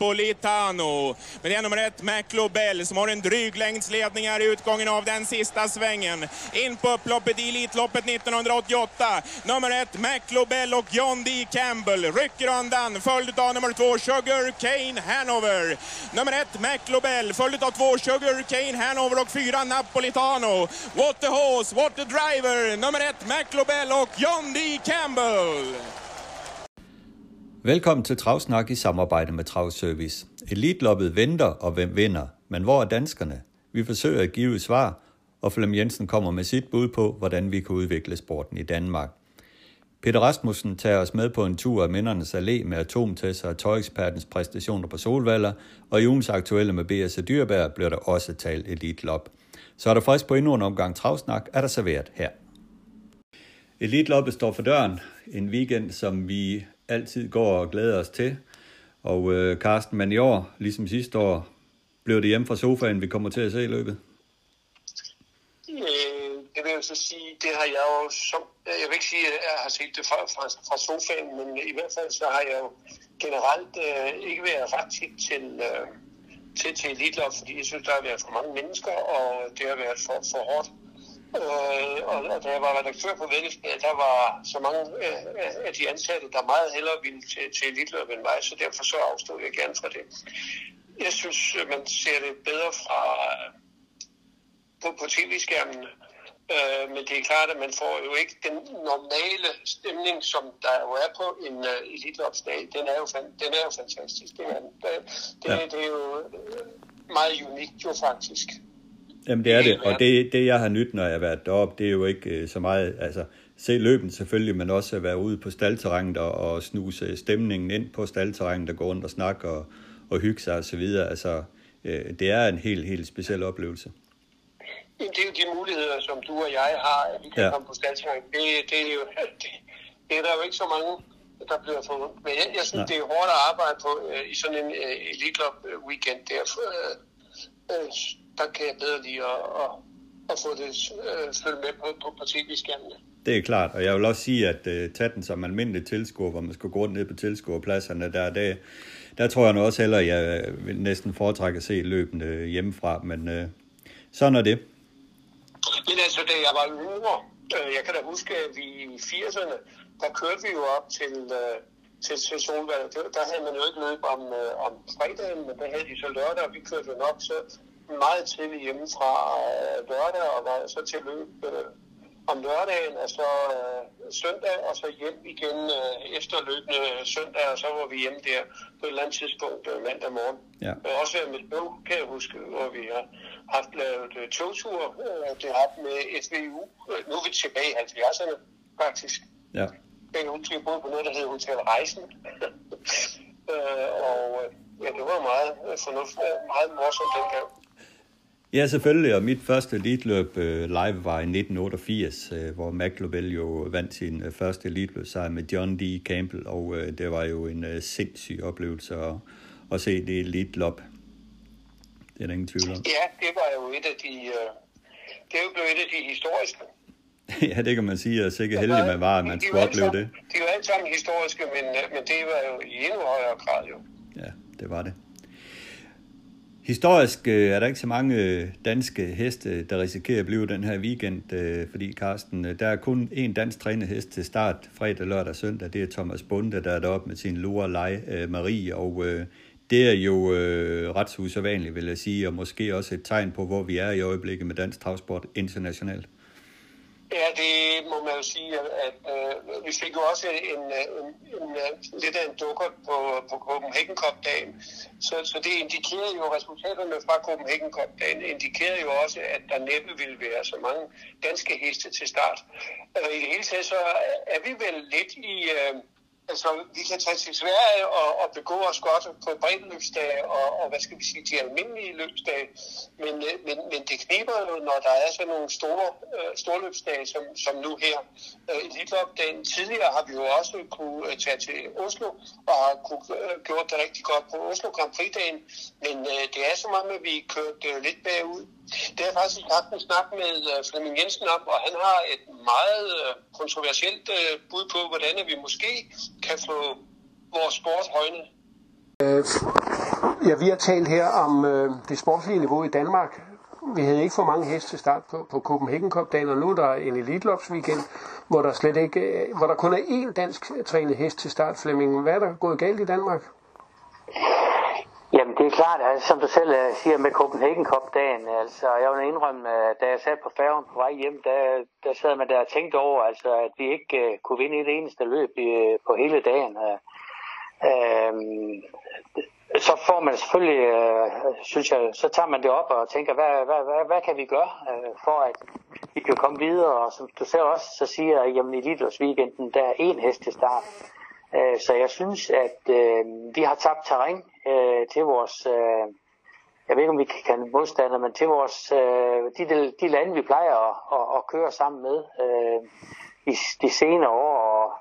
Napolitano. Men det är nummer ett McLobel som har en dryg längdsledning här i utgången av den sista svängen. In på upploppet i Elitloppet 1988. Nummer ett McLobel och John D. Campbell rycker undan, följd av nummer två Sugar Kane Hanover. Nummer ett McLobel, följd av två Sugar Kane Hanover och fyra Napolitano. What the horse, what the driver, nummer ett McLobel och John D. Campbell. Velkommen til Travsnak i samarbejde med Travservice. Eliteloppet venter, og hvem vinder? Men hvor er danskerne? Vi forsøger at give et svar, og Flemming Jensen kommer med sit bud på, hvordan vi kan udvikle sporten i Danmark. Peter Rasmussen tager os med på en tur af Mindernes Allé med atomtester og tøjekspertens præstationer på Solvallet, og i ugens aktuelle med B.S. og Dyreberg bliver der også talt Elitelopp. Så er der frisk på endnu en omgang Travsnak, er der serveret her. Eliteloppet står for døren. En weekend, som vi altid går og glæder os til. Og Carsten, men i år, ligesom sidste år, blev det hjemme fra sofaen, vi kommer til at se i løbet? Det vil jeg så sige, det har jeg jo... Jeg vil ikke sige, at jeg har set det fra sofaen, men i hvert fald så har jeg jo generelt ikke været ret tit til Eliteloppet, fordi jeg synes, der har været for mange mennesker, og det har været for hårdt. Og da jeg var redaktør på Vægelsbladet, der var så mange af de ansatte, der meget hellere ville til Eliteloppet end mig, så derfor så afstod jeg gerne fra det. Jeg synes, man ser det bedre fra på tv-skærmen, men det er klart, at man får jo ikke den normale stemning, som der jo er på en Elitelopsdag. Den er jo fantastisk. Det er jo meget unikt jo faktisk. Jamen det er det, og det jeg har nyt, når jeg har været deroppe, det er jo ikke så meget, altså se løben selvfølgelig, men også at være ude på staldterrænet og snuse stemningen ind på staldterrænet og gå rundt og snakke og hygge sig og så videre. Altså det er en helt, helt speciel oplevelse. Jamen, det er jo de muligheder, som du og jeg har, at vi kan komme på staldterrænet. Det er der jo ikke så mange, der bliver fundet. Men jeg synes, det er hårdt at arbejde på i sådan en Elitelopp weekend derfor. Der kan jeg bedre lide at få det følge med på tv-skærmene. Det er klart, og jeg vil også sige, at tage den som almindelig tilskuer, hvor man skal gå ned på tilskuerpladserne, der tror jeg nu også hellere, jeg vil næsten foretrække at se løbende hjemmefra, men sådan er det. Men altså, da jeg var yngre, jeg kan da huske, at vi i 80'erne, der kørte vi jo op til Solvallet. Der havde man jo ikke løb om fredagen, men der havde de så lørdag, og vi kørte jo nok så meget tidligt hjemme fra lørdag, og var så til løb om lørdagen, og så søndag, og så hjem igen efterløbende søndag, og så var vi hjemme der på et eller andet tidspunkt mandag morgen. Ja. Også været med tog, kan jeg huske, hvor vi har haft lavet togture, det har med SVU. Nu er vi tilbage i 70'erne, faktisk. Ja. Jeg kan huske, at vi boede på noget, der hedder Hotel Rejsen. Og ja, det var meget meget morsomt dengang. Ja, selvfølgelig, og mit første elitløb live var i 1988, hvor McLobel jo vandt sin første elitløbsejr med John D. Campbell, og det var jo en sindssyg oplevelse at se det elitløb. Det er der ingen tvivl om. Ja, det var jo et af de historiske. Ja, det kan man sige, og sikkert heldig man var, at man skulle opleve det. De var alle sammen historiske, men det var jo i endnu højere grad jo. Ja, det var det. Historisk er der ikke så mange danske heste, der risikerer at blive den her weekend, fordi Carsten, der er kun én dansk trænerhest til start fredag, lørdag, søndag. Det er Thomas Bunde, der er deroppe med sin Lorelei Marie, og det er jo ret usædvanligt, vil jeg sige, og måske også et tegn på, hvor vi er i øjeblikket med dansk travsport internationalt. Ja, det må man jo sige, at vi fik jo også lidt af en dukkert på Copenhagen Cup-dagen. Så det indikerede jo, resultaterne fra Copenhagen Cup-dagen indikerede jo også, at der næppe ville være så mange danske heste til start. I det hele taget, så er vi vel lidt i... Altså, vi kan tage til Sverige og begå os godt på breddeløbsdage og hvad skal vi sige, de almindelige løbsdage. Men det kniber jo, når der er sådan nogle storløbsdage, som nu her. Eliteloppdagen tidligere har vi jo også kunne tage til Oslo og har kunne gjort det rigtig godt på Oslo Grand Prix-dagen. Men det er som om, at vi kørt lidt bagud. Det har faktisk haft en snak med Flemming Jensen om, og han har et meget kontroversielt bud på, hvordan vi måske kan få vores sport højnet. Ja, vi har talt her om det sportslige niveau i Danmark. Vi havde ikke for mange heste til start på Copenhagen Cup-dagen, og nu er der en Elitlops weekend, hvor der slet ikke, hvor der kun er én dansk trænet hest til start. Flemming, hvad er der gået galt i Danmark? Jamen det er klart, altså, som du selv siger med Copenhagen Cup-dagen, altså jeg vil indrømme, da jeg sad på færgen på vej hjem, der sad man der og tænkte over, altså, at vi ikke kunne vinde et eneste løb på hele dagen. Så får man selvfølgelig, synes jeg, så tager man det op og tænker, hvad kan vi gøre for, at vi kan komme videre? Og som du selv også så siger, jamen i Elitlops-weekenden, der er én hest til start. Så jeg synes, at vi har tabt terræn til vores, jeg ved ikke om vi kan modstander, men til vores, de lande, vi plejer at køre sammen med i de senere år. Og,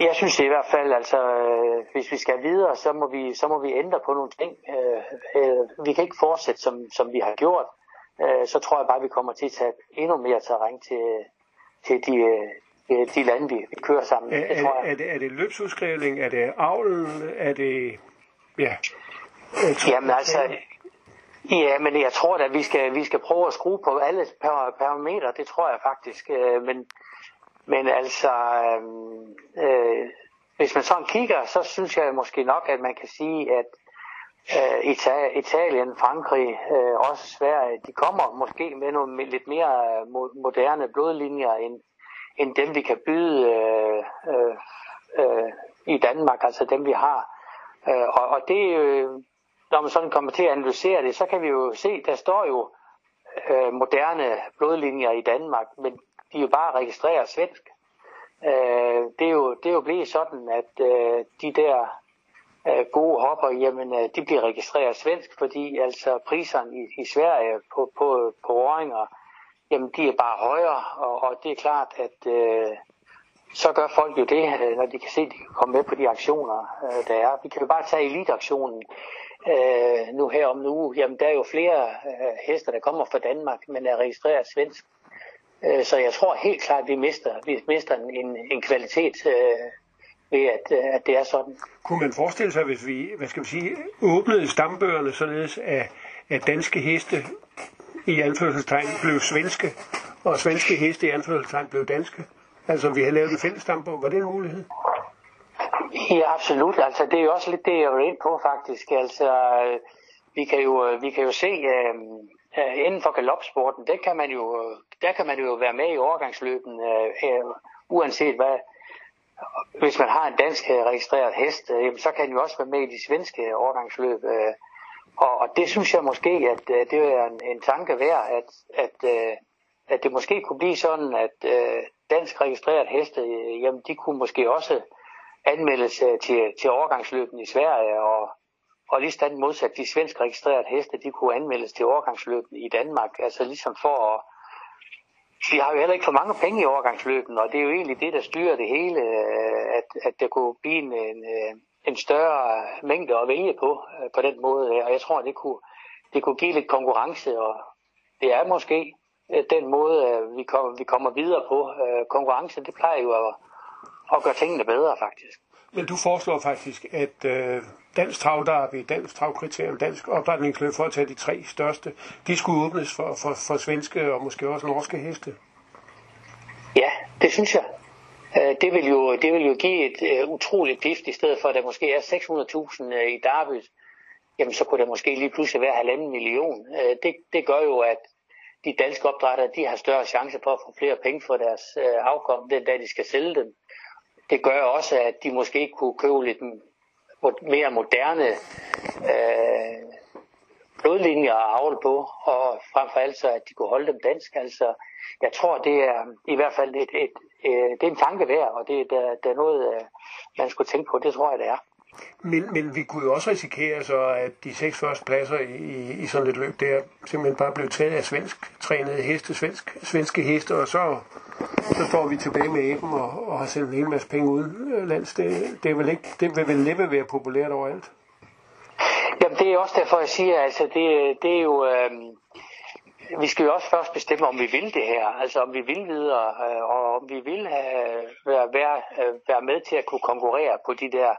jeg synes i hvert fald, altså, hvis vi skal videre, så må vi ændre på nogle ting. Vi kan ikke fortsætte, som vi har gjort. Så tror jeg bare, vi kommer til at tage endnu mere terræn til de lande, vi kører sammen. Det tror jeg. Er det løbsudskrivning? Er det avlen? Er det... Ja. Jamen altså... Ja, men jeg tror da, at vi skal prøve at skrue på alle parametre. Det tror jeg faktisk. Men altså, hvis man sådan kigger, så synes jeg måske nok, at man kan sige, at Italien, Frankrig, også Sverige, de kommer måske med nogle lidt mere moderne blodlinjer, end dem vi kan byde i Danmark, altså dem vi har. Og det, når man sådan kommer til at analysere det, så kan vi jo se, der står jo moderne blodlinjer i Danmark, men de jo bare registrerer svensk. Det er jo blevet sådan, at de der gode hopper, jamen de bliver registreret svensk, fordi altså priserne i Sverige på åringer, jamen de er bare højere, og det er klart, at så gør folk jo det, når de kan se, at de kan komme med på de aktioner, der er. Vi kan jo bare tage eliteaktionen nu her om en uge. Jamen der er jo flere hester, der kommer fra Danmark, men er registreret svensk. Så jeg tror helt klart, at vi mister en kvalitet ved, at det er sådan. Kunne man forestille sig, hvis vi, hvad skal vi sige, åbnede stambøgerne således, at danske heste i anførselstegn blev svenske, og svenske heste i anførselstegn blev danske? Altså vi havde lavet en fælles stambog. Var det en mulighed? Ja, absolut. Altså det er jo også lidt det, jeg var inde på faktisk. Altså vi kan jo se... inden for galopsporten, der kan man jo være med i overgangsløben, uanset hvad. Hvis man har en dansk registreret hest, så kan den jo også være med i de svenske overgangsløb. Og det synes jeg måske, at det er en tanke værd, at det måske kunne blive sådan, at dansk registreret heste, jamen de kunne måske også anmeldes til overgangsløben i Sverige, og ligesådan modsat de svensk registrerede heste, de kunne anmeldes til overgangsløben i Danmark. Altså ligesom for at... Vi har jo heller ikke for mange penge i overgangsløben, og det er jo egentlig det, der styrer det hele, at der kunne blive en større mængde at vælge på den måde. Og jeg tror, det kunne give lidt konkurrence, og det er måske den måde, vi kommer videre på. Konkurrence, det plejer jo at gøre tingene bedre, faktisk. Men du foreslår faktisk, at dansk travderby, dansk travkriterium, dansk opdrætningsløb, for at tage de tre største, de skulle åbnes for svenske og måske også norske heste? Ja, det synes jeg. Det vil jo give et utroligt pift, i stedet for at der måske er 600.000 i derby. Jamen så kunne der måske lige pludselig være 1,5 million. Det gør jo, at de danske opdrættere, de har større chance for at få flere penge for deres afkom, den dag de skal sælge dem. Det gør også, at de måske kunne købe lidt mere moderne blodlinjer at avle på, og frem for alt så, at de kunne holde dem dansk. Altså, jeg tror, det er i hvert fald det er en tanke værd, og det er noget, man skulle tænke på. Det tror jeg, det er. Men vi kunne jo også risikere så, at de 6 første pladser i sådan et løb der simpelthen bare blev taget af svensk trænede heste, svenske heste, og så står vi tilbage med æben og har sendt en hel masse penge udenlands. Det vil vel næppe være populært overalt. Jamen det er også derfor jeg siger, altså det er jo vi skal jo også først bestemme, om vi vil det her, altså om vi vil videre, og om vi vil være med til at kunne konkurrere på de der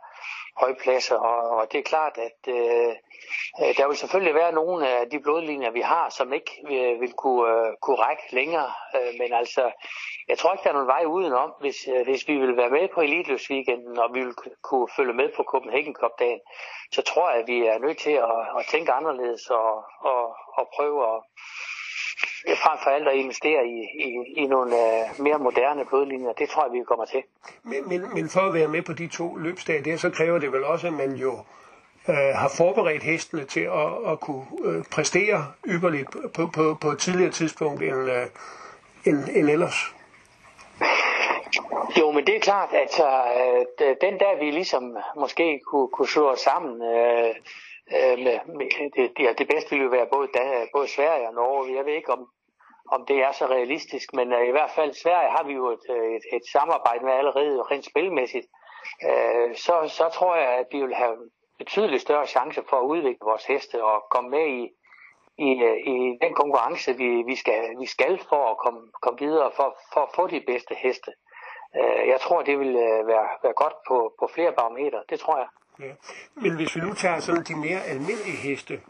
højpladser, og det er klart, at der vil selvfølgelig være nogle af de blodlinjer, vi har, som ikke vil kunne række længere, men altså, jeg tror ikke, der er nogen vej udenom, hvis vi vil være med på Eliteløbsweekenden, og vi vil kunne følge med på Copenhagen Cup-dagen, så tror jeg, at vi er nødt til at tænke anderledes og prøve at frem for alt at investere i nogle mere moderne blodlinjer. Det tror jeg, vi kommer til. Men for at være med på de to løbsdage der, så kræver det vel også, at man jo har forberedt hestene til at kunne præstere ypperligt på et tidligere tidspunkt end ellers. Jo, men det er klart, at den dag, vi ligesom måske kunne slå os sammen, det bedste ville jo være både Sverige og Norge. Jeg ved ikke, om det er så realistisk, men i hvert fald Sverige har vi jo et samarbejde med allerede rent spilmæssigt. Så tror jeg, at vi vil have betydeligt større chancer for at udvikle vores heste og komme med i den konkurrence, vi skal for at komme videre for at få de bedste heste. Jeg tror, det vil være godt på flere barometer. Det tror jeg. Ja. Men hvis vi nu tager sådan de mere almindelige heste,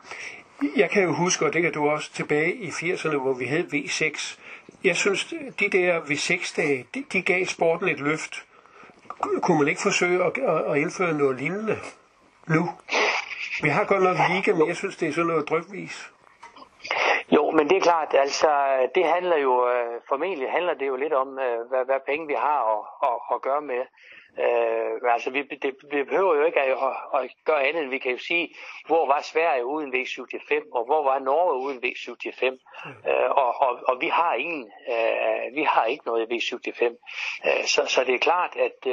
jeg kan jo huske, og det kan du også, tilbage i 80'erne, hvor vi havde V6. Jeg synes, de der V6-dage, de gav sporten et løft. Kunne man ikke forsøge at indføre noget lignende nu? Vi har godt nok liga, men jeg synes, det er sådan noget drypvis. Jo, men det er klart, altså det handler jo, formentlig handler det jo lidt om, hvad penge vi har at gøre med. Altså vi behøver jo ikke at gøre andet, end vi kan jo sige, hvor var Sverige uden V75, og hvor var Norge uden V75, og vi har ikke noget V75, så det er klart, at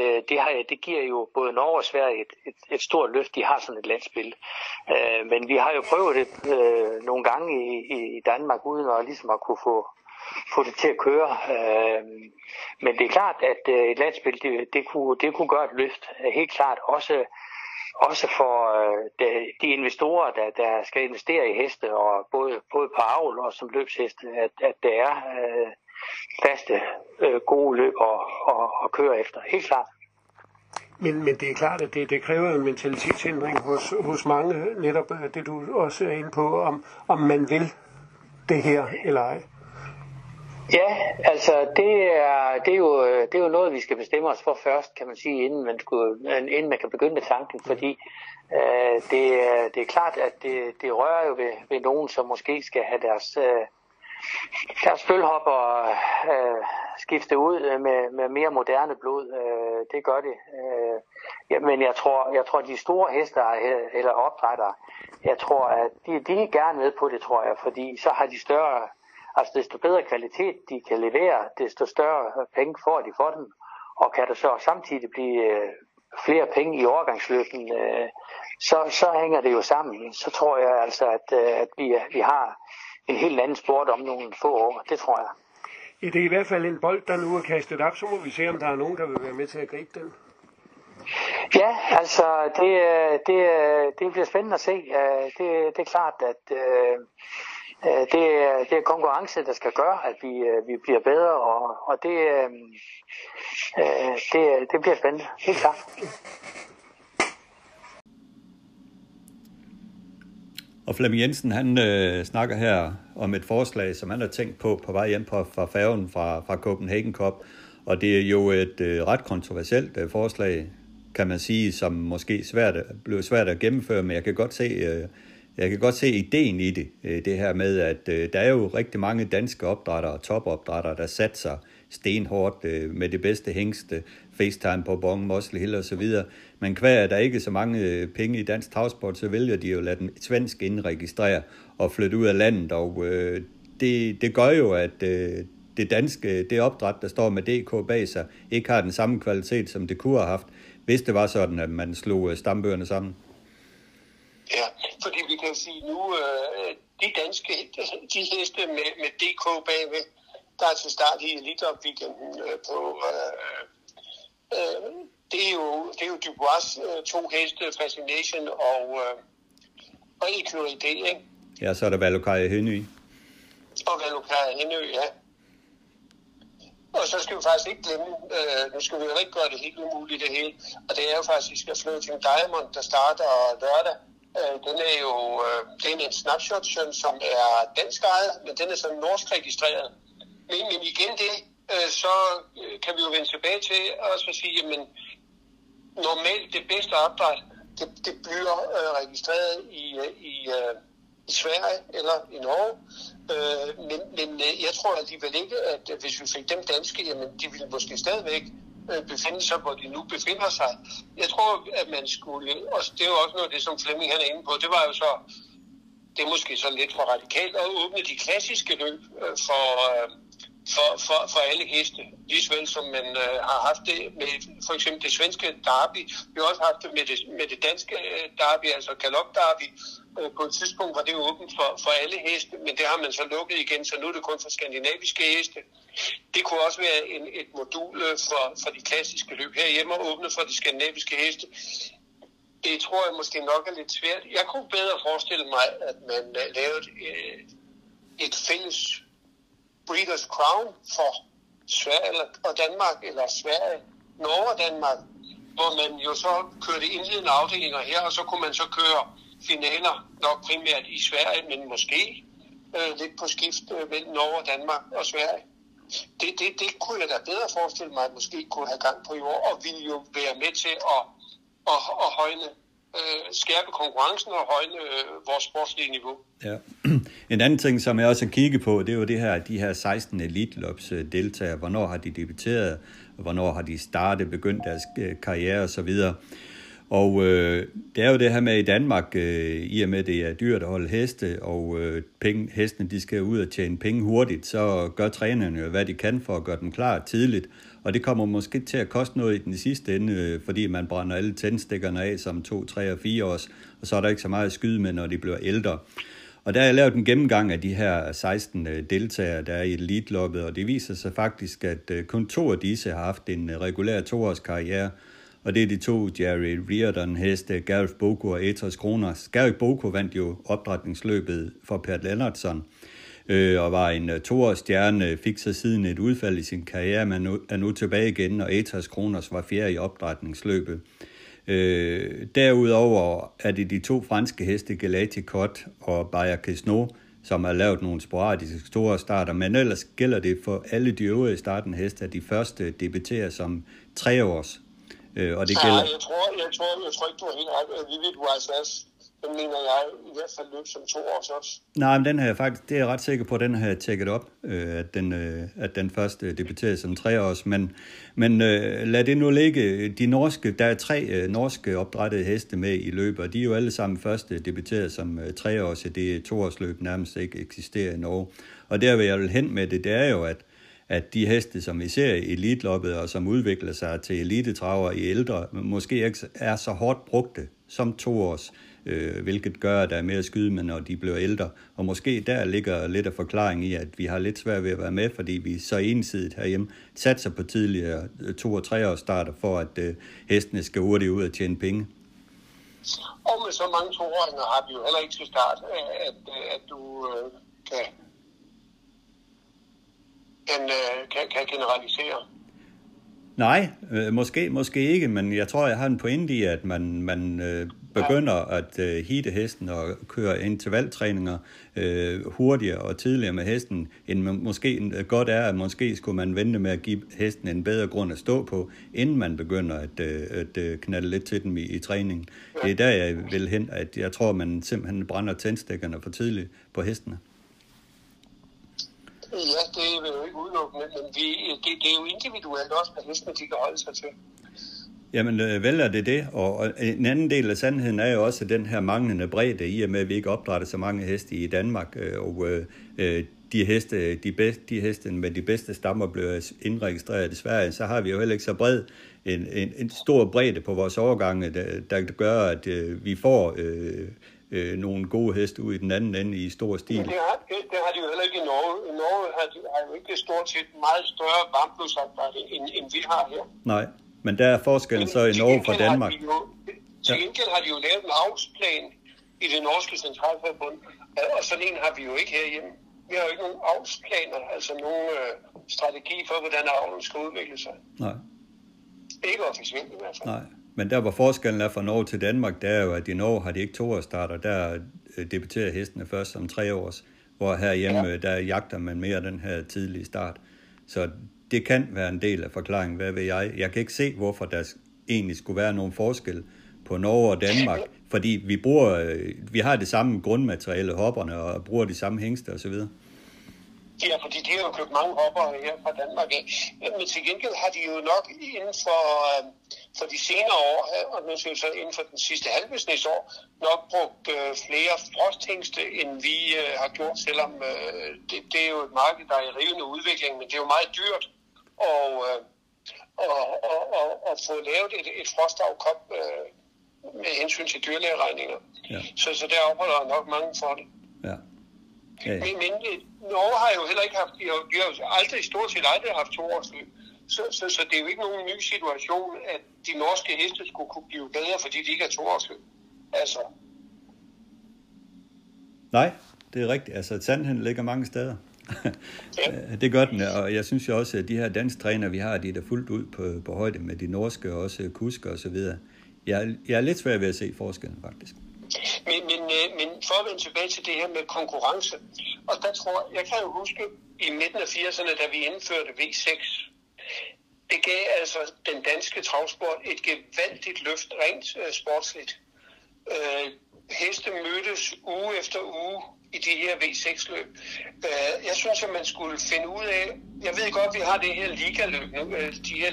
det giver jo både Norge og Sverige et stort løft, de har sådan et landspil, men vi har jo prøvet det nogle gange i Danmark, uden at ligesom at kunne få det til at køre, men det er klart, at et landspil det kunne gøre et løft, helt klart også for de investorer, der skal investere i heste, og både på avl og som løbsheste, at der er faste gode løb at køre efter, helt klart. Men det er klart, at det kræver en mentalitetsændring hos mange, netop det du også er inde på, om man vil det her eller ej. Ja, altså det er jo noget, vi skal bestemme os for først, kan man sige, inden man kan begynde med tanken, fordi det er klart, at det rører jo ved nogen, som måske skal have deres følhopper skifte ud med mere moderne blod. Det gør det. Men jeg tror, de store hester eller opdrættere, jeg tror, at de er gerne med på det, tror jeg, fordi så har de større. Altså desto bedre kvalitet de kan levere, desto større penge får de for dem, og kan der så samtidig blive flere penge i overgangsløbet, så hænger det jo sammen. Så tror jeg altså, at vi har en helt anden sport om nogle få år, det tror jeg. Det er i hvert fald en bold, der nu er kastet op, så må vi se, om der er nogen, der vil være med til at gribe den. Ja, altså det bliver spændende at se. Det er klart, at det er konkurrence, der skal gøre, at vi bliver bedre, og det bliver spændende, helt klart. Og Flemming Jensen, han snakker her om et forslag, som han har tænkt på vej hjem fra færgen fra Copenhagen Cup, og det er jo et ret kontroversielt forslag, kan man sige, som måske blev svært at gennemføre, men jeg kan godt se... Jeg kan godt se ideen i det her med, at der er jo rigtig mange danske opdrættere og topopdrættere, der satser stenhårdt med det bedste hængste, FaceTime, Bourbon, Muscle Hill og så videre. Men hver der ikke så mange penge i dansk travsport, så vælger de jo at lade den svensk indregistrere og flytte ud af landet. Og det gør jo, at det danske, det opdræt, der står med DK bag sig, ikke har den samme kvalitet, som det kunne have haft, hvis det var sådan, at man slog stambøgerne sammen. Ja, fordi vi kan sige nu, de danske, de heste med DK bagved, der er til start i Eliteloppet-weekenden på, det er jo Dubois to heste, Fascination og Eqrid, ikke? Ja, så er der Ballokai Henø. Og Ballokai Henø, ja. Og så skal vi faktisk ikke glemme, nu skal vi jo ikke gøre det helt umuligt det hele, og det er jo faktisk, at vi skal flytte til en Diamond, der starter lørdag. Den er jo det er en snapshot-søn, som er dansk ejet, men den er sådan norsk registreret. Men igen det, så kan vi jo vende tilbage til og så sige, jamen normalt det bedste opdræt, det bliver registreret i Sverige eller i Norge. Men jeg tror alligevel ikke, at hvis vi fik dem danske, jamen de ville måske stadigvæk befinde sig, hvor de nu befinder sig. Jeg tror, at man skulle, og det er jo også noget af det, som Flemming han er inde på, det var jo så, det er måske så lidt for radikalt, at åbne de klassiske løb for alle heste. Ligesvel som man har haft det med for eksempel det svenske derby, vi har også haft det med det danske derby, altså galopderby. På et tidspunkt var det åbent for alle heste, men det har man så lukket igen, så nu er det kun for skandinaviske heste. Det kunne også være et modul for de klassiske løb herhjemme og åbne for de skandinaviske heste. Det tror jeg måske nok er lidt svært. Jeg kunne bedre forestille mig, at man lavede et fælles Breeders' Crown for Sverige og Danmark, eller Sverige, Norge og Danmark, hvor man jo så kørte indledende afdelinger her, og så kunne man så køre finaler nok primært i Sverige, men måske lidt på skift mellem Norge og Danmark og Sverige. Det kunne jeg da bedre forestille mig, at måske kunne have gang på jord, og ville jo være med til at højne, skærpe konkurrencen og højne vores sportslige niveau. Ja. En anden ting, som jeg også har kigget på, det er jo det her, de her 16 Elitlops deltagere. Hvornår har de debuteret? Hvornår har de startet, begyndt deres karriere osv.? Og det er jo det her med i Danmark, i og med det er dyrt at holde heste, og hestene de skal ud og tjene penge hurtigt, så gør trænerne jo, hvad de kan for at gøre dem klar tidligt. Og det kommer måske til at koste noget i den sidste ende, fordi man brænder alle tændstikkerne af som 2, 3 og 4 års, og så er der ikke så meget at skyde med, når de bliver ældre. Og der har jeg lavet en gennemgang af de her 16 deltagere, der er i Eliteloppet, og det viser sig faktisk, at kun 2 af disse har haft en regulær 2-års karriere. Og det er de 2 Jerry Reardon heste, Gareth Boko og Etos Kroners. Gareth Boko vandt jo opdrætningsløbet for Per Lennartson og var en 2-årsstjerne, fik så siden et udfald i sin karriere, men er nu tilbage igen, og Etos Kroners var 4. i opdrætningsløbet. Derudover er det de 2 franske heste, Galacticot og Bayer Kessnot, som har lavet nogle sporadiske store starter, men ellers gælder det for alle de øvrige startende heste, at de første debuterer som 3-års. Og det gælder... Nej, jeg tror ikke, du har helt ret. Vivid Vaisas, den mener jeg i hvert fald løb som 2 års også. Nej, men den her faktisk, det er jeg ret sikker på, den har jeg tjekket op, at den første debuterede som 3-års. Men lad det nu ligge. De norske, der er 3 norske opdrættede heste med i løbet, og de er jo alle sammen første debuterede som 3-års, og det 2-årsløb nærmest ikke eksisterer i Norge. Og der vil jeg vel hen med det, det er jo, at de heste, som vi ser i Eliteloppet, og som udvikler sig til elitetraver i ældre, måske ikke er så hårdt brugte som 2-års, hvilket gør, at der er mere at skyde med, når de bliver ældre. Og måske der ligger lidt af forklaringen i, at vi har lidt svært ved at være med, fordi vi så ensidigt herhjemme satser på tidligere 2- og 3-års starter, for at hestene skal hurtigt ud og tjene penge. Og med så mange 2-åringer har vi jo heller ikke til start, at du kan... Kan generalisere. Nej, måske ikke, men jeg tror, jeg har en pointe i, at man begynder at hitte hesten og køre intervaltræninger hurtigere og tidligere med hesten, end måske godt er, at måske skulle man vente med at give hesten en bedre grund at stå på, inden man begynder at knalde lidt til dem i træningen. Ja. Det er der, jeg vil hen, at jeg tror, man simpelthen brænder tændstikkerne for tidligt på hestene. Ja, det vil jo ikke udelukke, men det er jo individuelt også, hvad hestene de kan holde sig til. Jamen, vel er det, og en anden del af sandheden er jo også den her manglende bredde, i og med, at vi ikke opdrætter så mange heste i Danmark, og de heste med de bedste stammer bliver indregistreret i Sverige, så har vi jo heller ikke så bred en stor bredde på vores årgange, der gør, at vi får... nogle gode heste ud i den anden ende i stor stil. Men det har de jo heller ikke i Norge. I Norge har jo ikke stort set meget større varmblodsopdræt, end vi har her. Nej, men der er forskellen så i Norge fra Danmark. Til gengæld har de jo lavet en avlsplan i det norske centralforbund, og sådan en har vi jo ikke herhjemme. vi har jo ikke nogen avlsplaner, altså nogen strategi for, hvordan avlen skal udvikle sig. Nej. Ikke officielt i hvert fald. Nej, men der hvor forskellen er fra Norge til Danmark, der er jo, at i Norge har de ikke 2-årsstarter, der debuterer hestene først som 3-års, hvor herhjemme, ja, der jagter man mere den her tidlige start. Så det kan være en del af forklaringen, hvad ved jeg. Jeg kan ikke se, hvorfor der egentlig skulle være nogen forskel på Norge og Danmark, fordi vi har det samme grundmateriale, hopperne, og bruger de samme hængste osv. Ja, fordi de har jo købt mange hopper her fra Danmark af. Men til gengæld har de jo nok inden for de senere år, og nu skal vi så inden for den sidste halvdel år, nok brugt flere frosthængste, end vi har gjort, selvom det er jo et marked, der er i rivende udvikling, men det er jo meget dyrt at få lavet et frostafkop med hensyn til dyrlægeregninger. Ja. Så der opholder nok mange for det. Ja. Okay. Men Norge har jo heller ikke haft, de har stort set aldrig haft 2-årsløb. Så det er jo ikke nogen ny situation, at de norske heste skulle kunne blive bedre, fordi de ikke har 2-årsløb. Altså. Nej, det er rigtigt. Altså, sandheden ligger mange steder. Ja. Det gør den, og jeg synes jo også, at de her danstræner, vi har, de er der fuldt ud på højde med de norske, også kusker og så videre. Jeg er lidt svær ved at se forskellen, faktisk. Men for at vende tilbage til det her med konkurrence, og der tror jeg, kan jo huske i midten af 80'erne, da vi indførte V6, det gav altså den danske travsport et gevaldigt løft, rent sportsligt. Heste mødtes uge efter uge i de her V6-løb. Jeg synes, at man skulle finde ud af, jeg ved godt, at vi har det her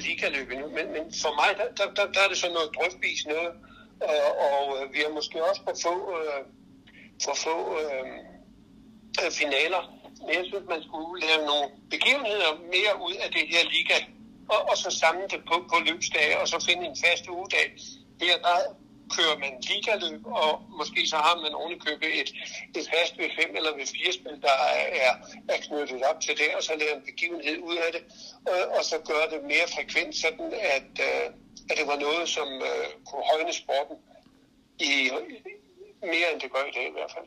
ligaløb nu, men for mig, der er det sådan noget drypvis noget. Og vi er måske også på få finaler. Men jeg synes, man skulle lave nogle begivenheder mere ud af det her liga, og så samle det på løbsdage, og så finde en fast ugedag. Her der kører man ligaløb, og måske så har man ovenikøbet et fast ved 5 eller ved 4 spil, der er knyttet op til det, og så lave en begivenhed ud af det, og så gøre det mere frekvent, sådan at det var noget, som kunne højne sporten mere, end det gør i dag i hvert fald.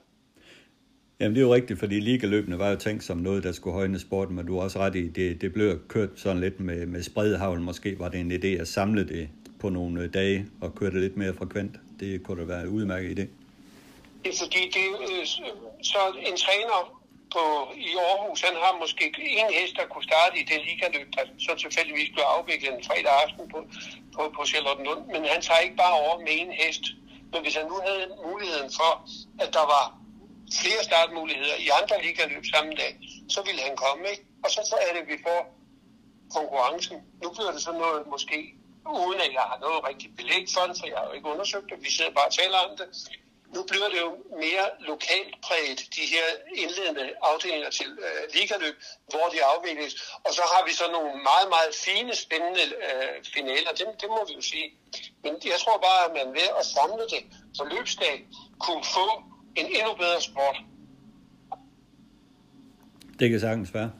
Jamen, det er jo rigtigt, fordi ligaløbene var jo tænkt som noget, der skulle højne sporten, men du har også ret i, det blev kørt sådan lidt med spredhavl. Måske var det en idé at samle det på nogle dage og køre det lidt mere frekvent. Det kunne da være en udmærket idé. Det er fordi, så en træner i Aarhus, han har måske en hest, der kunne starte i det ligaløb, der så tilfældigvis blev afviklet en fredag aften på Charlottenlund, men han tager ikke bare over med en hest. Men hvis han nu havde muligheden for, at der var flere startmuligheder i andre ligaløb samme dag, så ville han komme, ikke? Og så er det, vi får konkurrencen. Nu bliver det sådan noget måske, uden at jeg har noget rigtig belæg for det, for jeg har jo ikke undersøgt det, vi sidder bare og taler om det. Nu bliver det jo mere lokalt præget, de her indledende afdelinger til ligaløb, hvor de afvikles. Og så har vi så nogle meget, meget fine, spændende finaler. Det må vi jo sige. Men jeg tror bare, at man ved at samle det på løbsdag, kunne få en endnu bedre sport. Det kan sagtens være.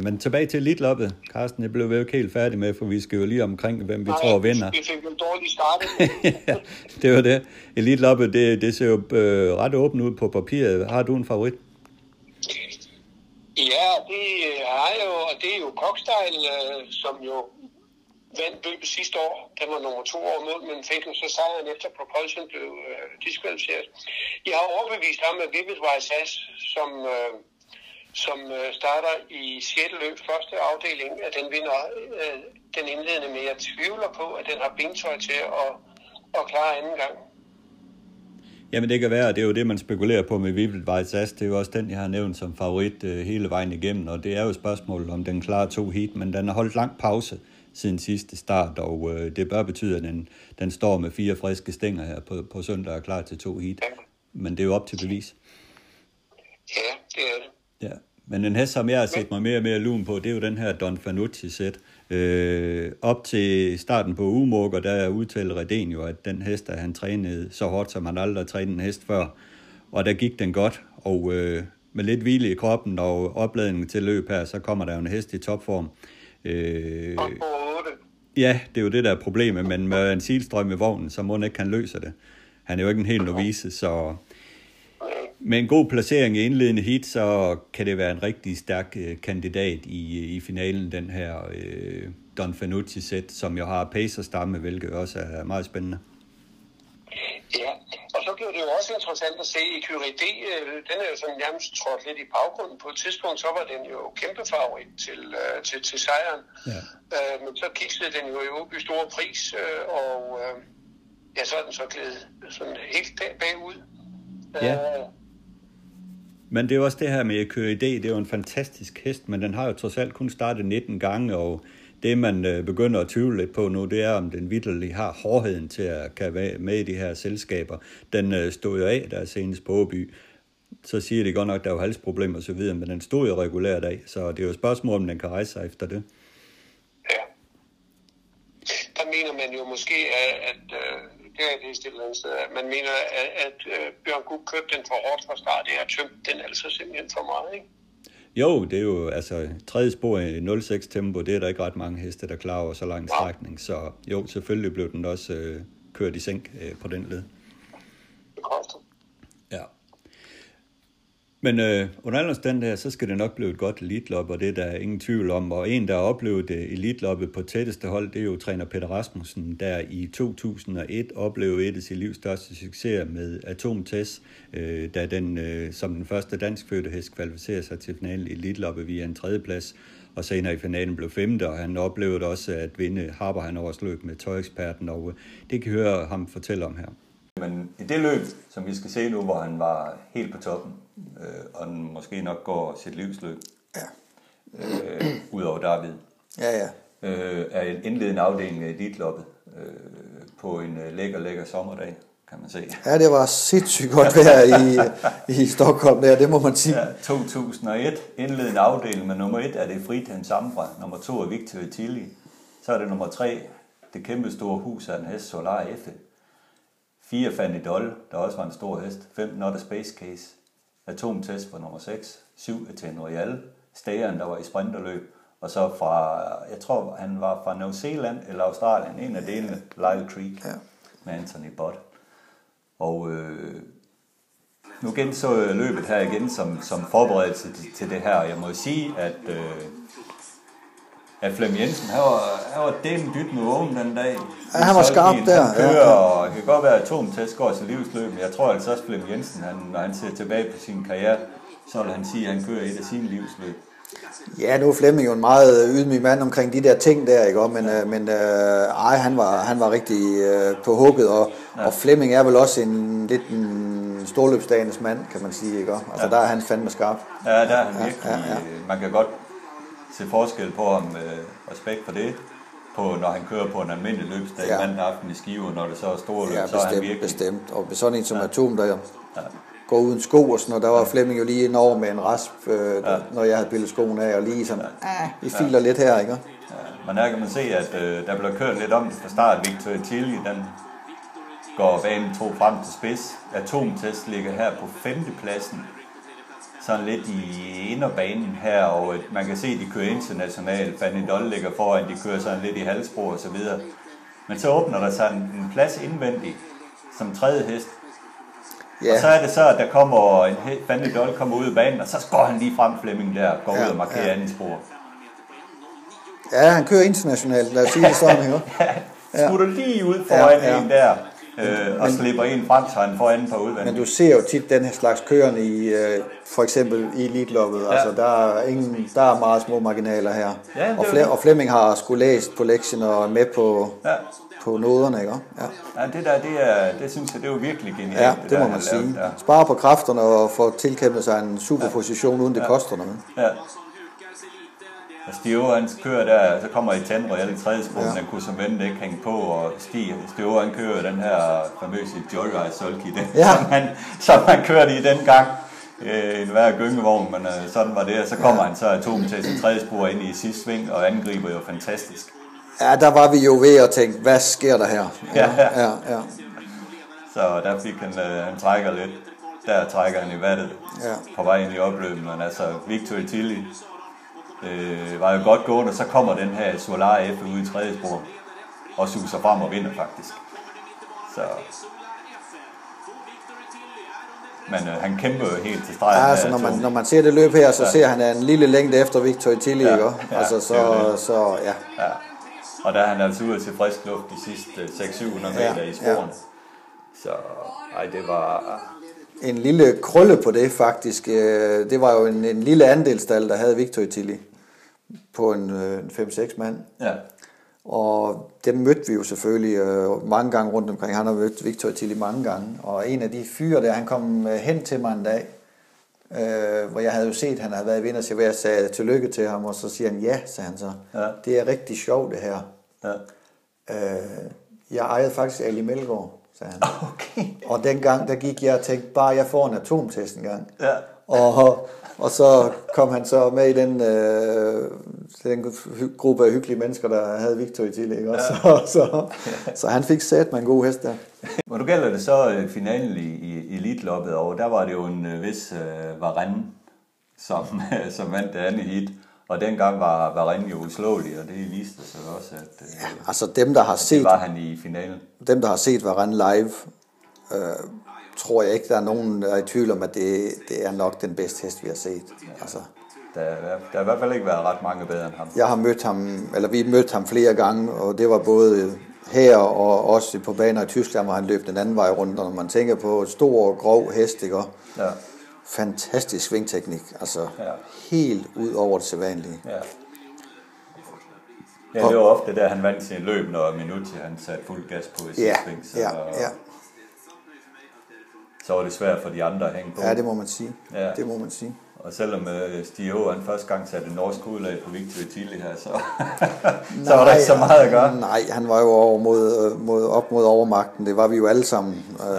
Men tilbage til Eliteloppet. Carsten, det blev vi jo ikke helt færdig med, for vi skal jo lige omkring, hvem vi tror vinder. Vi fik jo dårligt startet. Ja, det var det. Eliteloppet, det ser jo ret åbent ud på papiret. Har du en favorit? Ja, det har jeg jo, og det er jo Cockstyle, som jo vandt løbet sidste år. Den var nummer 2 år mod, men fik jo så sejren efter Propulsion blev diskvalificeret. Jeg har overbevist ham med Viblet Vejs, som starter i 6. løb, første afdeling, at den vinder den indledende, men jeg tvivler på, at den har bentøj til at klare anden gang. Jamen det kan være, og det er jo det, man spekulerer på med Viblet Vejsas. Det er jo også den, jeg har nævnt som favorit hele vejen igennem, og det er jo spørgsmålet, om den klarer 2 heat, men den har holdt lang pause siden sidste start, og det bør betyde, at den står med 4 friske stænger her på søndag og klar til 2 heat. Ja. Men det er jo op til bevis. Ja, det er det. Ja, men en hest, som jeg har set mig mere og mere lun på, det er jo den her Don Fanucci-sæt. Op til starten på ugemugger, der udtalte Reddén jo, at den hest, der han trænede så hårdt, som han aldrig har trænet en hest før. Og der gik den godt, og med lidt hvile i kroppen og opladning til løb her, så kommer der en hest i topform. Ja, det er jo det, der er problemet, men med en silstrøm i vognen, så må han ikke kan løse det. Han er jo ikke en helt novice, så... Med en god placering i indledende heat, så kan det være en rigtig stærk kandidat i finalen, den her Don Fanucci-sæt, som jo har pacer-stamme, hvilket også er meget spændende. Ja, og så blev det jo også interessant at se i Eqrid. Den er jo sådan nærmest trådt lidt i baggrunden. På et tidspunkt, så var den jo kæmpe favorit til sejren. Ja. Men så kiksede den jo i Åby Store Pris, og så er den så glædet sådan helt bagud. Ja. Men det er også det her med Eqrid. Det er jo en fantastisk hest, men den har jo trods alt kun startet 19 gange, og det, man begynder at tvivle lidt på nu, det er, om den vitterlig har hårdheden til at kan være med i de her selskaber. Den stod jo af, der er senest på Åby. Så siger det godt nok, at der er jo halsproblemer og så videre, men den stod jo regulært af, så det er jo et spørgsmål, om den kan rejse sig efter det. Ja. Der mener man jo måske, at man mener, at Bjørn Gug købte den for hårdt fra start, og tømte den altså simpelthen for meget, ikke? Jo, det er jo, altså, tredje spor i 0,6 tempo, det er der ikke ret mange heste, der klarer over så lang strækning. Så jo, selvfølgelig blev den også kørt i sænk på den led. Det koster. Ja. Men under alle omstændigheder, så skal det nok blive et godt elitelop, og det er der ingen tvivl om. Og en, der har oplevet eliteloppet på tætteste hold, det er jo træner Peter Rasmussen, der i 2001 oplevede et af sit livs største succeser med Atomtest, da den som den første danskfødte hest kvalificerede sig til finalen i eliteloppet via en tredjeplads, og senere i finalen blev femte, og han oplevede også at vinde Harper Hanovers løb med tøjeksperten, og det kan I høre ham fortælle om her. Men i det løb, som vi skal se nu, hvor han var helt på toppen, og måske nok går sit livsløb, ja. Udover David, ja. Er en indledende afdeling af Eliteloppet på en lækker sommerdag, kan man se. Ja, det var sindssygt godt vejr i Stockholm der, det må man sige. Ja, 2001, indledende afdeling med nummer 1 er det Friedhan Samra, nummer 2 er Victor Tilly, så er det nummer 3, det kæmpe store hus af en hest, Solar Efe. 4 Fanny Doll, der også var en stor hest. 5 Not a Space Case. Atomtest på nummer 6. 7 Etienne Royal. Stageren, der var i sprinterløb. Og så fra, jeg tror, han var fra New Zealand eller Australien. En af delene, Lyle Creek, med Anthony Bott. Og nu genså løbet her igen som forberedelse til det her. Jeg må sige, at Flemming Jensen, han var delen dyt med åben den dag. Ja, han var skarp der. Han kører, og det kan godt være, at Atomtest går til livsløb, men jeg tror altså også, at Flemming Jensen, når han ser tilbage på sin karriere, så vil han sige, at han kører et af sine livsløb. Ja, nu er Flemming jo en meget ydmyg mand omkring de der ting der, ikke? Men han var rigtig på hugget, og Flemming er vel også en storløbsdagens mand, kan man sige, ikke? Altså, der er han fandme skarp. Ja, der er han virkelig. Ja. Man kan godt se forskel på ham, respekt for det, på, når han kører på en almindelig løbsdag mandag aften i Skive, når det så er store løb, så er han virkelig bestemt. Og sådan en som Atom, der går uden sko og sådan noget, der var Flemming jo lige enorm med en rasp, når jeg havde pillet skoen af, og lige sådan, vi filer lidt her, ikke? Ja. Men her kan man se, at der blev kørt lidt om fra start. Victor Tilly, den går banen 2 frem til spids. Atomtest ligger her på 5. pladsen. Sådan lidt i inderbanen her, og man kan se, at de kører internationalt. Fanny Doll ligger foran, de kører sådan lidt i halsbro og så videre. Men så åbner der sådan en plads indvendig, som tredje hest. Yeah. Og så er det så, at der kommer Fanny Doll kommer ud af banen, og så går han lige frem, Flemming der, går ud og markerer anden spor. Ja, han kører internationalt, lad os sige det sådan her. Skutter lige ud foran en der. Og slipper en frem, så han får anden på udvandring. Men du ser jo tit den her slags kørende i, for eksempel i eliteloppet. Ja. Altså, der er meget små marginaler her. Ja, og Flemming har sgu læst på lektien og med på noderne, ikke? Ja. Ja, det synes jeg, det er jo virkelig genialt. Ja, det må man sige. Ja. Spare på kræfterne og få tilkæmpet sig en superposition, uden det koster noget. Ja. Og Stjøver, han kører der, så kommer Etienne Royal i tredje spor, han kunne som vendt ikke hænge på, og Stjøver, han kører den her famøse Joyride Sulky, som han kørte i den gang. En hver gyngevogn, men sådan var det, og så kommer han så Atomtest i tredje spor ind i sidste sving, og angriber jo fantastisk. Ja, der var vi jo ved at tænke, hvad sker der her? Ja. Så der fik han trækker lidt. Der trækker han i vattet på vej ind i opløbet, men altså Victor Tilly var jo godt gået, og så kommer den her Solar Efe ude i tredje spor og suser frem og vinder faktisk. Så Men han kæmpede helt til stregen. Ja, altså, når man ser det løb her, så ser han en lille længde efter Victor Tilly, ikke? Ja, altså, så. Og der er han altså ude til frisk luft de sidste 600-700 meter i sporen. Ja. Så ej, det var... En lille krølle på det, faktisk. Det var jo en lille andelstald, der havde Victor Tilly på en 5-6 mand. Ja. Og dem mødte vi jo selvfølgelig mange gange rundt omkring. Han har mødt Victor Tilly mange gange. Og en af de fyre der, han kom hen til mig en dag, hvor jeg havde jo set, at han havde været i vinderse, hvor jeg sagde tillykke til ham, og så siger han ja, sagde han så. Ja. Det er rigtig sjovt, det her. Ja. Jeg ejede faktisk Ali Melgaard, sagde han. Okay. Og dengang, der gik jeg og tænkte, bare jeg får en atomtest engang. Ja. Og så kom han så med i den gruppe af hyggelige mennesker, der havde Victor Tilly, og så han fik sat med en god hest der. Når du gælder det så finalen i Eliteloppet, og der var det jo en vis Varane, som vandt det andet heat, og dengang var Varane jo uslåelig, og det viste sig også, at altså dem der har set, det var han i finalen. Dem der har set Varane live. Tror jeg ikke, der er nogen, der er i tvivl om, at det er nok den bedste hest, vi har set. Altså. Der har i hvert fald ikke været ret mange bedre end ham. Vi mødte ham flere gange, og det var både her og også på baner i Tyskland, hvor han løb den anden vej rundt, og når man tænker på et stor og grov hest, ikke? Ja. Fantastisk svingteknik, altså helt ud over det sædvanlige. Ja. Ja, det var ofte der, han vandt sin løb, når Minuti han satte fuld gas på i sin sving. Så var det svært for de andre at hænge på. Ja, det må man sige. Ja. Det må man sige. Og selvom Stig H. første gang satte en norsk udlag på Victor Tilly her, så var der ikke så meget at gøre. Nej, han var jo over op mod overmagten. Det var vi jo alle sammen. Det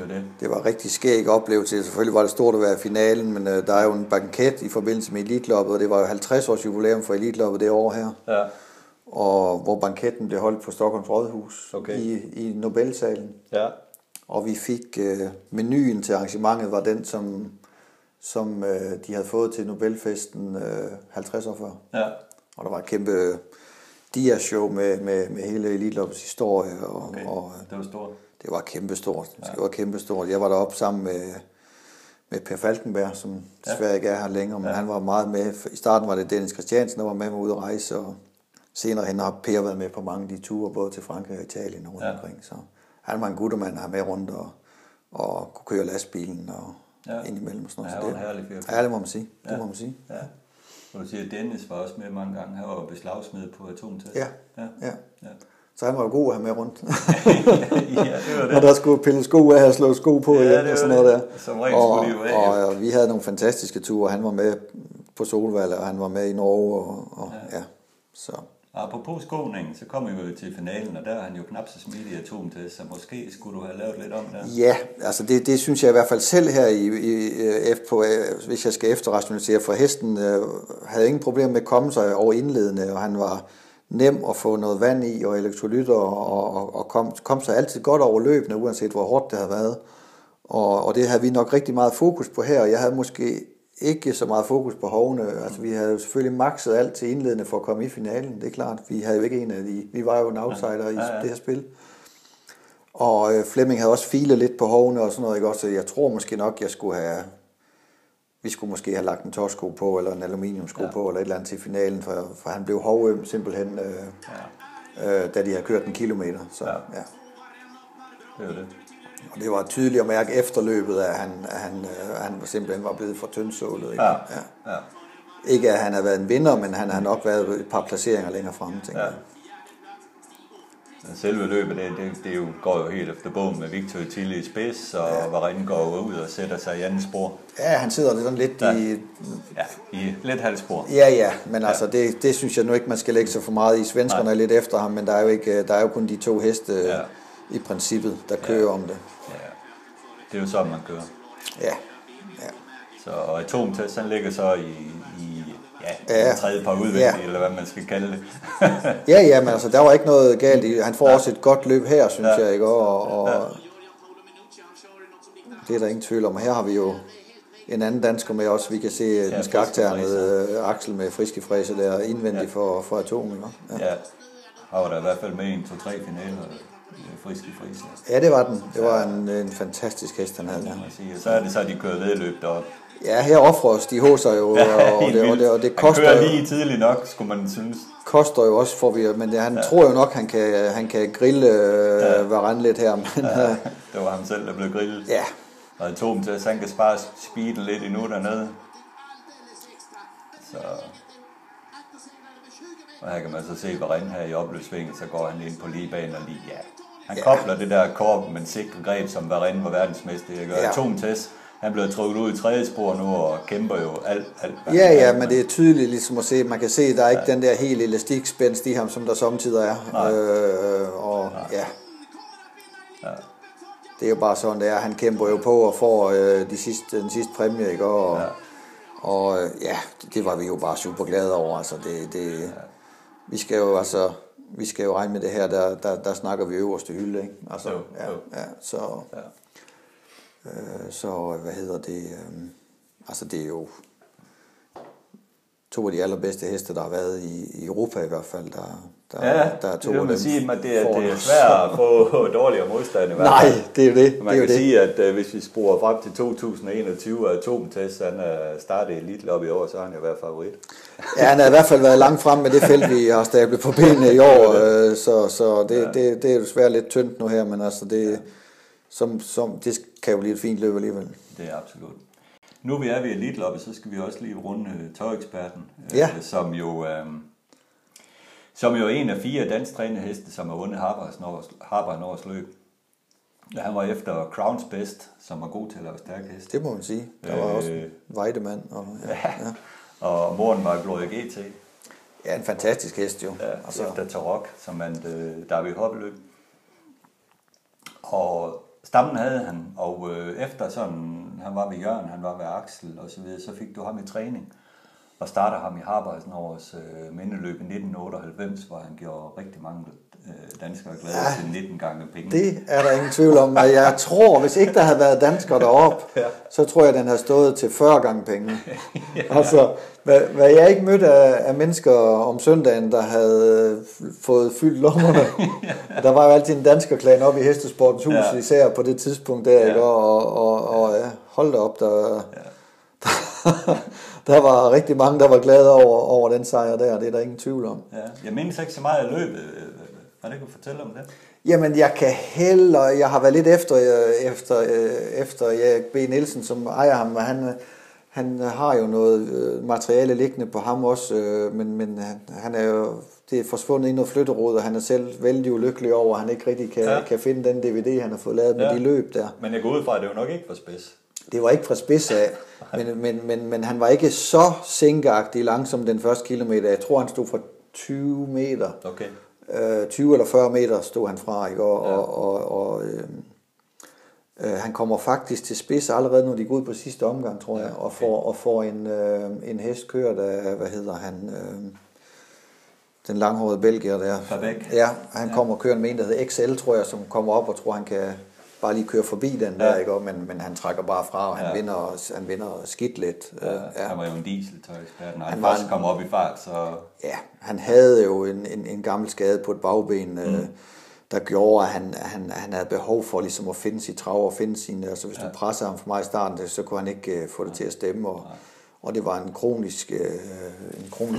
var det. Det var en rigtig skæg oplevelse. Selvfølgelig var det stort at være i finalen, men der er jo en banket i forbindelse med Eliteloppet, og det var jo 50 års jubilæum for Eliteloppet det år her. Ja. Og hvor banketten blev holdt på Stockholms Rådhus i Nobelsalen. Ja. Og vi fik menuen til arrangementet, var den, som de havde fået til Nobelfesten 50 år før. Ja. Og der var et kæmpe dia-show med hele Eliteloppets historie. Og det var stort. Det var kæmpestort. Det var kæmpestort. Jeg var deroppe sammen med Per Falkenberg, som desværre ikke er her længere, men han var meget med. I starten var det Dennis Christiansen, der var med ude at rejse, og senere hen har Per været med på mange af de ture, både til Frankrig og Italien og rundt omkring. Så han var en guttermand, der har med rundt og kunne køre lastbilen og ind imellem og sådan noget. Ja, det var en herlig fyr. Ja, det må man sige. Ja. Det må man sige. Ja. Og du siger, at Dennis var også med mange gange. Han var jo beslagsmed på Atomtest. Ja. Så han var jo god at have med rundt. Det var det. Og der skulle pille sko af og slå sko på og sådan noget der. Som regel skulle de jo af. Og vi havde nogle fantastiske ture. Han var med på Solvallet, og han var med i Norge. Så... Apropos skåningen, så kom vi jo til finalen, og der er han jo knap så smidig i Atomtest, så måske skulle du have lavet lidt om der. Ja, altså det synes jeg i hvert fald selv her, hvis jeg skal efterrationalisere, for hesten havde ingen problemer med at komme sig over indledende, og han var nem at få noget vand i og elektrolytter, og kom sig altid godt over løbende, uanset hvor hårdt det havde været. Og det havde vi nok rigtig meget fokus på her, og jeg havde måske... ikke så meget fokus på hovene. Altså, vi havde jo selvfølgelig makset alt til indledende for at komme i finalen. Det er klart, vi havde jo ikke en af de... Vi var jo en outsider i det her spil. Og Flemming havde også filet lidt på hovene og sådan noget, ikke også? Så jeg tror måske nok, vi skulle måske have lagt en tåsko på, eller en aluminiumsko på, eller et eller andet til finalen, for han blev hovøm simpelthen, da de havde kørt 1 kilometer. Så, det var det. Og det var tydeligt at mærke efterløbet, at han simpelthen var blevet for tyndsålet. Ikke? Ja. Ikke at han havde været en vinder, men han har nok været et par placeringer længere fremme, tænker jeg. Selve løbet, det jo, går jo helt efter bogen med Victor Tilly i spids, og Varane går ud og sætter sig i andet spor. Ja, han sidder sådan lidt i... Ja, i lidt halvspor. Ja, men altså, det synes jeg nu ikke, man skal lægge sig for meget i. Svenskerne er lidt efter ham, men der er jo kun de 2 heste... Ja. I princippet, der kører om det. Ja. Det er jo sådan, man kører. Ja. Så Atomtest, han ligger så i tredje par udvikling, eller hvad man skal kalde det. Men altså, der var ikke noget galt i. Han får også et godt løb her, synes jeg, ikke? Og det er der ingen tvivl om. Her har vi jo en anden dansker med også. Vi kan se den skakternede Axel med friske fræse der indvendigt for Atom, ikke? Ja. var der i hvert fald med en, 2-3 finaler. Friske Frise. Ja, det var den. Det var en fantastisk hest, han havde. Ja. Så er det så, de kører vedløb derop. Ja, her offres de hoser jo, og det koster jo... Han kører lige tidligt nok, skulle man synes. Koster jo også, men han tror jo nok, han kan grille Varane lidt her. Men, ja, det var ham selv, der blev grillet. Ja. Og Atomtest, han kan spare speeden lidt endnu dernede. Så... Og her kan man så se Varane her i opløbssvinget, så går han ind på ligebanen og lige... Ja. Han kobler det der korp med en sikker greb, som Varane var verdensmester. Atomtest, han blev trukket ud i tredje spor nu og kæmper jo alt. Men det er tydeligt ligesom at se. Man kan se, at der er ikke den der helt elastikspænst i ham, som der samtidig er. Det er jo bare sådan, det er. Han kæmper jo på og får den sidste præmie, ikke? Og det var vi jo bare super glade over. Altså, Vi skal jo regne med det her, der snakker vi øverste hylde, ikke? Altså, så hvad hedder det? Altså det er jo to af de allerbedste heste, der har været i Europa i hvert fald, der er to af dem. Ja, det vil sige, at det er svært at få dårligere modstand i hvert fald. Nej, det er det. Man kan sige, at hvis vi sporer frem til 2021 og Atomtest, han startede Eliteloppet i år, så har han jo været favorit. Ja, han har i hvert fald været langt frem med det felt, vi har stablet på benene i år, det er jo svært lidt tyndt nu her, men altså det kan jo blive et fint løb alligevel. Det er absolut. Nu vi er ved Eliteloppet, så skal vi også lige runde tøjeksperten, som jo er en af 4 dansktrænede heste, som har vundet Harper Norges løb. Ja, han var efter Crowns Best, som var god til at lave stærke heste. Det må man sige. Der var også en Weidemann. Og moren var Gloria GT. Ja, en fantastisk hest jo. Ja, altså. Efter Tarok, som vandt Derby Hoppeløb. Og stammen havde han, og efter sådan, han var ved Jørgen, han var ved Axel og så videre, så fik du ham i træning og starter ham i Harbersen Års mindeløb i 1998, hvor han gjorde rigtig mange danskere glade til 19 gange penge. Det er der ingen tvivl om, og jeg tror, hvis ikke der havde været danskere derop, så tror jeg, den havde stået til 40 gange penge. Altså, hvad jeg ikke mødte af mennesker om søndagen, der havde fået fyldt lommerne. Der var jo altid en danskerklan op i Hestesportens Hus, især på det tidspunkt der, og hold da op, der var rigtig mange, der var glade over den sejr der, det er der ingen tvivl om. Ja. Jeg mindes ikke så meget af løbet. Hvad kan du fortælle om det? Jamen, jeg har været lidt efter Erik B. Nielsen, som ejer ham, og han har jo noget materiale liggende på ham også, men han er jo, det er forsvundet i noget flytterod, og han er selv vældig ulykkelig over, at han ikke rigtig kan finde den DVD, han har fået lavet med de løb der. Men jeg går ud fra, at det jo nok ikke var spids. Det var ikke fra spids af, men han var ikke så sinkagtig langsom den første kilometer. Jeg tror, han stod fra 20 meter. Okay. 20 eller 40 meter stod han fra, ikke? Og han kommer faktisk til spids allerede, når de går ud på sidste omgang, tror jeg, og får en hest kørt af, hvad hedder han... den langhårede belgier der. Fabek. Ja, han kommer og kører med en, der hedder XL, tror jeg, som kommer op og tror, han kan... bare lige køre forbi den der, ikke? Men han trækker bare fra, og han vinder skidt lidt. Ja. Han var jo en dieseltøjekspert, når han først kom op i fart. Så... Ja, han havde jo en gammel skade på et bagben, der gjorde, at han havde behov for ligesom at finde sit trav og finde sine... Altså hvis du presser ham for meget i starten, så kunne han ikke få det til at stemme. Og det var en kronisk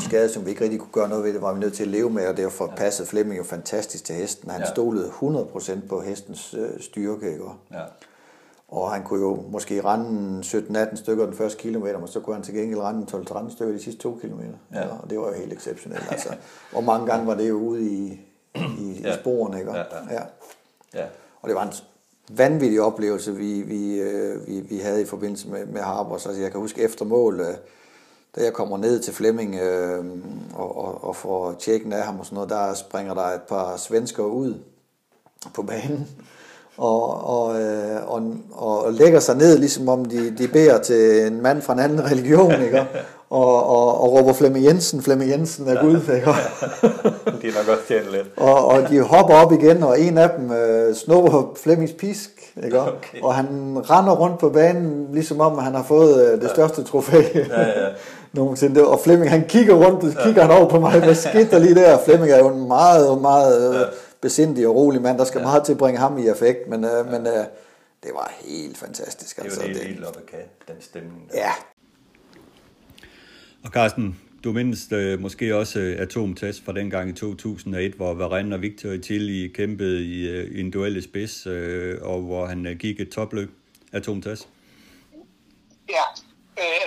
skade, som vi ikke rigtig kunne gøre noget ved. Det var vi nødt til at leve med, og derfor passede Flemming jo fantastisk til hesten. Han stolede 100% på hestens styrke, ikke? Og han kunne jo måske rende 17-18 stykker den første kilometer, men så kunne han til gengæld rende 12-13 stykker de sidste 2 kilometer. Ja. Og det var jo helt exceptionelt. Altså. Og mange gange var det jo ude i sporene, ikke? Og det var en vanvittig oplevelse, vi havde i forbindelse med Harper. Så jeg kan huske efter mål, da jeg kommer ned til Flemming og får tjekken af ham og sådan noget, der springer der et par svenskere ud på banen og lægger sig ned, ligesom om de beder til en mand fra en anden religion, ikke? Og råber Flemming Jensen er Gud, ikke? De er nok også tjent lidt. Og de hopper op igen, og en af dem snupper Flemmings pisk, ikke? Okay. Og han render rundt på banen, ligesom om han har fået det største trofæ. nogensinde. Og Flemming, han kigger rundt, kigger han over på mig, hvad skidt der lige der? Flemming er jo en meget, meget besindig og rolig mand, der skal meget til at bringe ham i affekt, men, men det var helt fantastisk. Altså, det var det Eliteloppet, den stemning der. Ja. Og Carsten, du mindes måske også atomtest fra dengang i 2001, hvor Varane og Victor Tilly kæmpede i en duel i spids, og hvor han gik et topløb. Atomtest? Ja,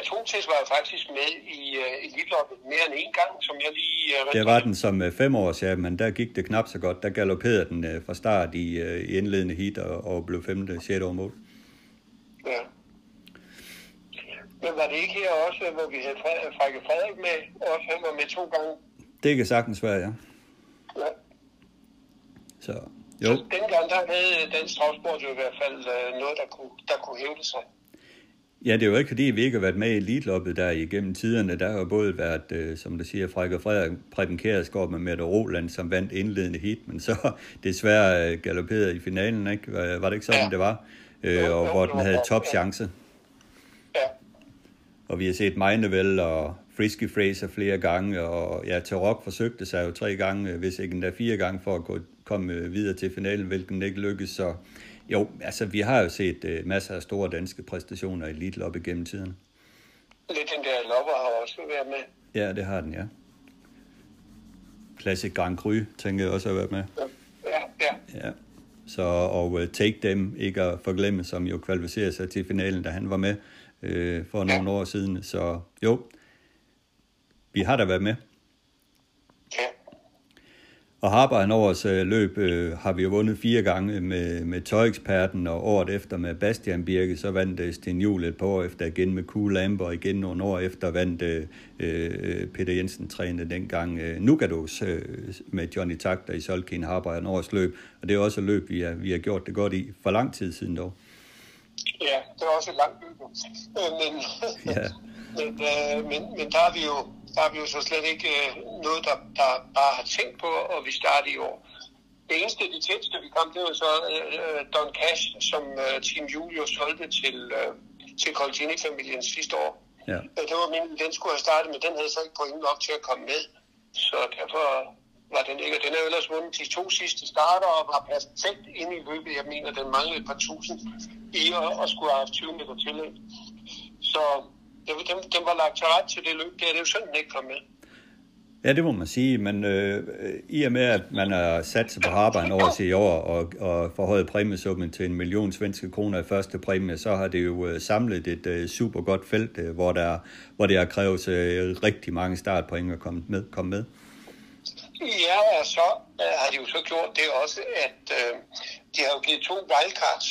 atomtest var jeg faktisk med i Eliteloppet mere end en gang, som jeg lige... Det var den som 5 års, ja, men der gik det knap så godt. Der galopperede den fra start i indledende heat og blev 5.-6. over mål. Ja. Men var det ikke her også, hvor vi havde Frække Frederik med, også han var med 2 gange? Det kan sagtens være, ja. Ja. Så, jo. Så dengang der havde Dansk Travsport jo i hvert fald noget, der kunne hævde sig. Ja, det er jo ikke fordi, vi ikke har været med i Eliteloppet der igennem tiderne. Der har både været, som du siger, Frække Frederik, Preben Kjærsgaard med Mette Roland, som vandt indledende hit, men så desværre galopperede i finalen, ikke? Var det ikke sådan, det var? Og hvor den havde topchance. Ja. Og vi har set Meinevel og Frisky Fraser flere gange, og ja, Tarok forsøgte sig jo 3 gange, hvis ikke endda 4 gange, for at komme videre til finalen, hvilken ikke lykkedes. Så jo, altså vi har jo set masser af store danske præstationer i Eliteloppet gennem tiden. Lidt den der lopper har også været med. Ja, det har den, ja. Classic Grand Cru, tænker jeg også har været med. Ja. Så, og Take Them, ikke at forglemme, som jo kvalificerede sig til finalen, da han var med. For nogle år siden, så jo, vi har da været med. Ja. Og Harper Hanovers løb har vi jo vundet 4 gange med tøjeksperten, og året efter med Bastian Birke, så vandt Sten Juhl et par år efter igen med Kuhl Amber, og igen nogle år efter vandt Peter Jensen trænede dengang Nugados med Johnny Takter i Solar Efe Harper Hanovers løb, og det er også et løb, vi har gjort det godt i for lang tid siden dog. Ja, det var også et langt løb, men der har vi jo så slet ikke noget, der bare har tænkt på, og vi starter i år. Det eneste, det tætteste, vi kom, det var så Don Cash, som Team Julio solgte til Coltini-familien sidste år. Ja. Det var min, den skulle have startet, men den havde så ikke point nok til at komme med, så derfor var den ikke. Den er ellers vundet de 2 sidste starter, og var perfekt inde i løbet. Jeg mener, den manglede et par tusind i og skulle have haft 20 meter tillæg. Så den var lagt til ret til det løb. Det er jo sådan, den ikke kom med. Ja, det må man sige, men i og med, at man har sat sig på Harperen over til i år og forhøjet præmiesummen til 1 million svenske kroner i første præmie, så har det jo samlet et super godt felt, hvor det har krævet rigtig mange startpoint at komme med. Ja, og så har de jo så gjort det også, at de har jo givet 2 wildcards,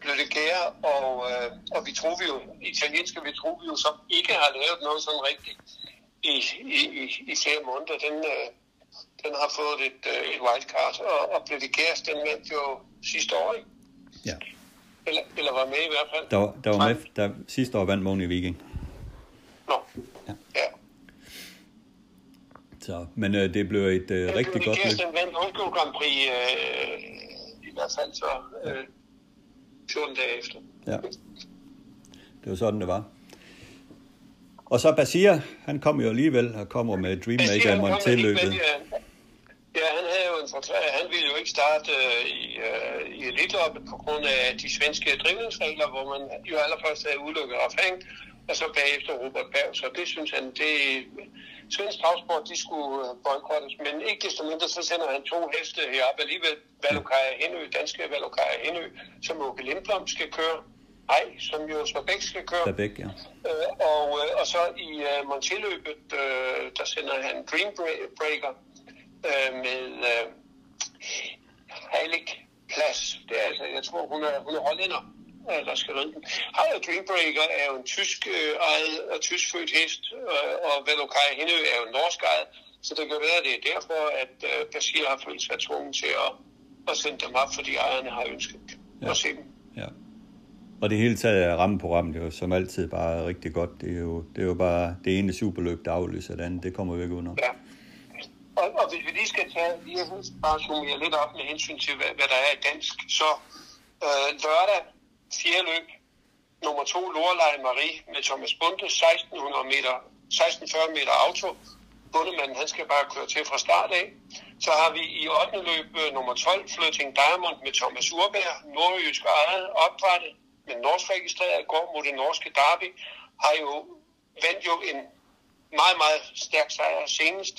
Blødegære og Vitruvio, italienske Vitruvio, som ikke har lavet noget sådan rigtigt i 4 måneder. Den har fået et wildcard, og Blødegæres, den vandt jo sidste år, ikke? Ja. Eller var med i hvert fald. Der var med, der sidste år vandt Moni Viking. Nå, ja. Så, men det blev et rigtig godt løb. Den vandt Oslo Grand Prix i hvert fald så 14 dage efter. Ja. Det var sådan, det var. Og så Basir, han kom jo alligevel og kommer med Dreammaker i Monté-løbet. Ja, han ville jo ikke starte i Eliteloppet på grund af de svenske drivningsregler, hvor man jo allerførst havde udelukket Raffang, og så bagefter Robert Berg. Så det synes han, Svensk Travsport, de skulle boykottes, men ikke desto mindre, så sender han 2 heste heroppe alligevel. Ballokai Henø, danske Ballokai Henø, som Åke Lindblom skal køre. Nej, som jo Svabæk skal køre. Svabæk, ja. Og så i Monté-løbet, der sender han Dream Breaker med Heilig Plads. Det er altså, jeg tror, hun er hollænder, der skal ride den. Heilig Dream Breaker er jo en tysk ejet og tyskfødt hest, og Ballokai Henø er jo en norsk ejet. Så det kan være, det er derfor, at Basir har følt sig tvunget til at sende dem op, fordi ejerne har ønsket at se dem. Ja. Og det hele taget er rammeprogrammet jo som altid bare rigtig godt. Det er jo bare det ene superløb, der afløser det andet. Det kommer vi ikke under. Ja. Og hvis vi lige skal tage, jeg synes bare summere lidt op med hensyn til, hvad der er i dansk, så lørdag 4. løb, nummer 2, Lorelei Marie med Thomas Bunde, 1600 meter 16-40 meter auto. Bundemanden, han skal bare køre til fra start af. Så har vi i 8. løb nummer 12, Flirting Diamond med Thomas Urberg, nordjysk ejet, opdrettet, men norsk registreret, går mod det norske derby, har jo vandt jo en meget, meget stærk sejr senest.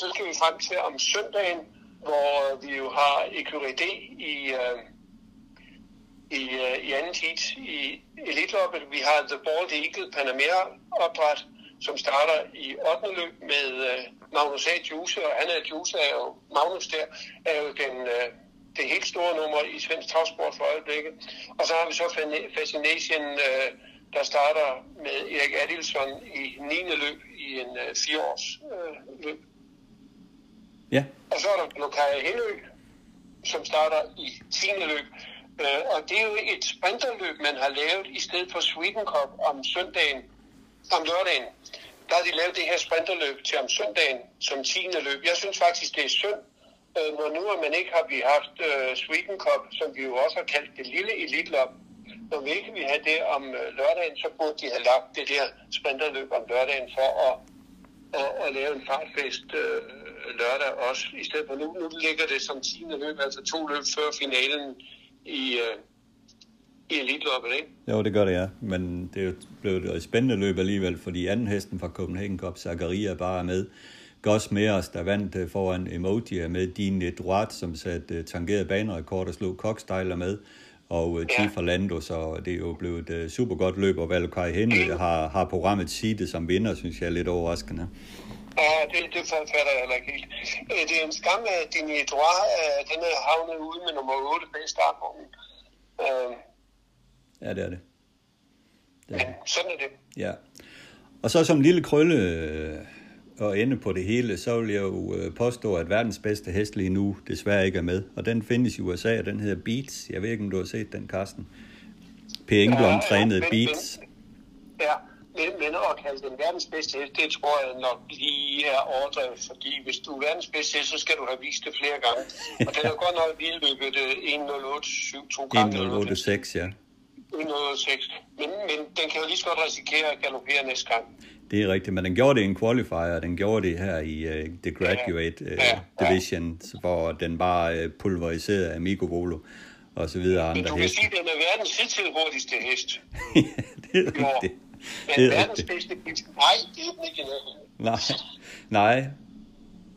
Så skal vi frem til om søndagen, hvor vi jo har Eqrid i anden heat i Eliteloppet. Vi har The Bald Eagle Panamera opdret, som starter i 8. løb med Magnus A. Djuse, og han er Djuse, er jo Magnus der, er jo det helt store nummer i svensk travsport for øjeblikket. Og så har vi så Fascination, der starter med Erik Adilson i 9. løb i en 4-års løb. Ja. Og så er der Ballokai Henø, som starter i 10. løb. Og det er jo et sprinterløb, man har lavet i stedet for Sweden Cup om søndagen, om lørdagen. Der har de lavet det her sprinterløb til om søndagen som 10. løb. Jeg synes faktisk, det er synd, når nu man ikke har vi haft Sweden Cup, som vi jo også har kaldt det lille Elitelopp. Når vi ikke vil have det om lørdagen, så burde de have lagt det der sprinterløb om lørdagen for at lave en fartfest lørdag også. I stedet for nu ligger det som 10. løb, altså 2 løb før finalen i Eliteloppet, ikke? Jo, det gør det, ja. Men det blev et spændende løb alligevel, fordi anden hesten fra Copenhagen Cup, Zakaria, bare er med. Goss Meres, der vandt foran Emoji, er med. Dine Droit, som satte tangeret banerekord og slog Cockstyle, er med. Og Tifa Lando, så det er jo blevet et super godt løb, og Ballokai Henø har programmet seedet som vinder, synes jeg er lidt overraskende. Ja, det fatter jeg heller ikke helt. Det er en skam, at Dine Droit, den er havnet ude med nummer 8 bag startgården. Ja, det er det. Ja, sådan er det. Ja. Og så som lille krølle og ende på det hele, så vil jeg jo påstå, at verdens bedste hest lige nu desværre ikke er med. Og den findes i USA, og den hedder Beats. Jeg ved ikke, om du har set den, Carsten. P. Englund trænede Beats. Ja, men at kalde den verdens bedste hest, det tror jeg nok lige er overdrevet. Fordi hvis du er verdens bedste hest, så skal du have vist det flere gange. Og den er godt nok vildløbet 1.08.72 gange. 1.08.6, ja. 106. Men den kan jo lige så godt risikere at galopere næste gang. Det er rigtigt, men den gjorde det i en qualifier, og den gjorde det her i The Graduate Division, hvor den bare pulveriserede Amigo Volo og så videre. Men du kan sige, at den er verdens hidtil hurtigste hest. Ja, det er rigtigt. Men det er verdens bedste hest. Nej, det er den ikke noget. Nej.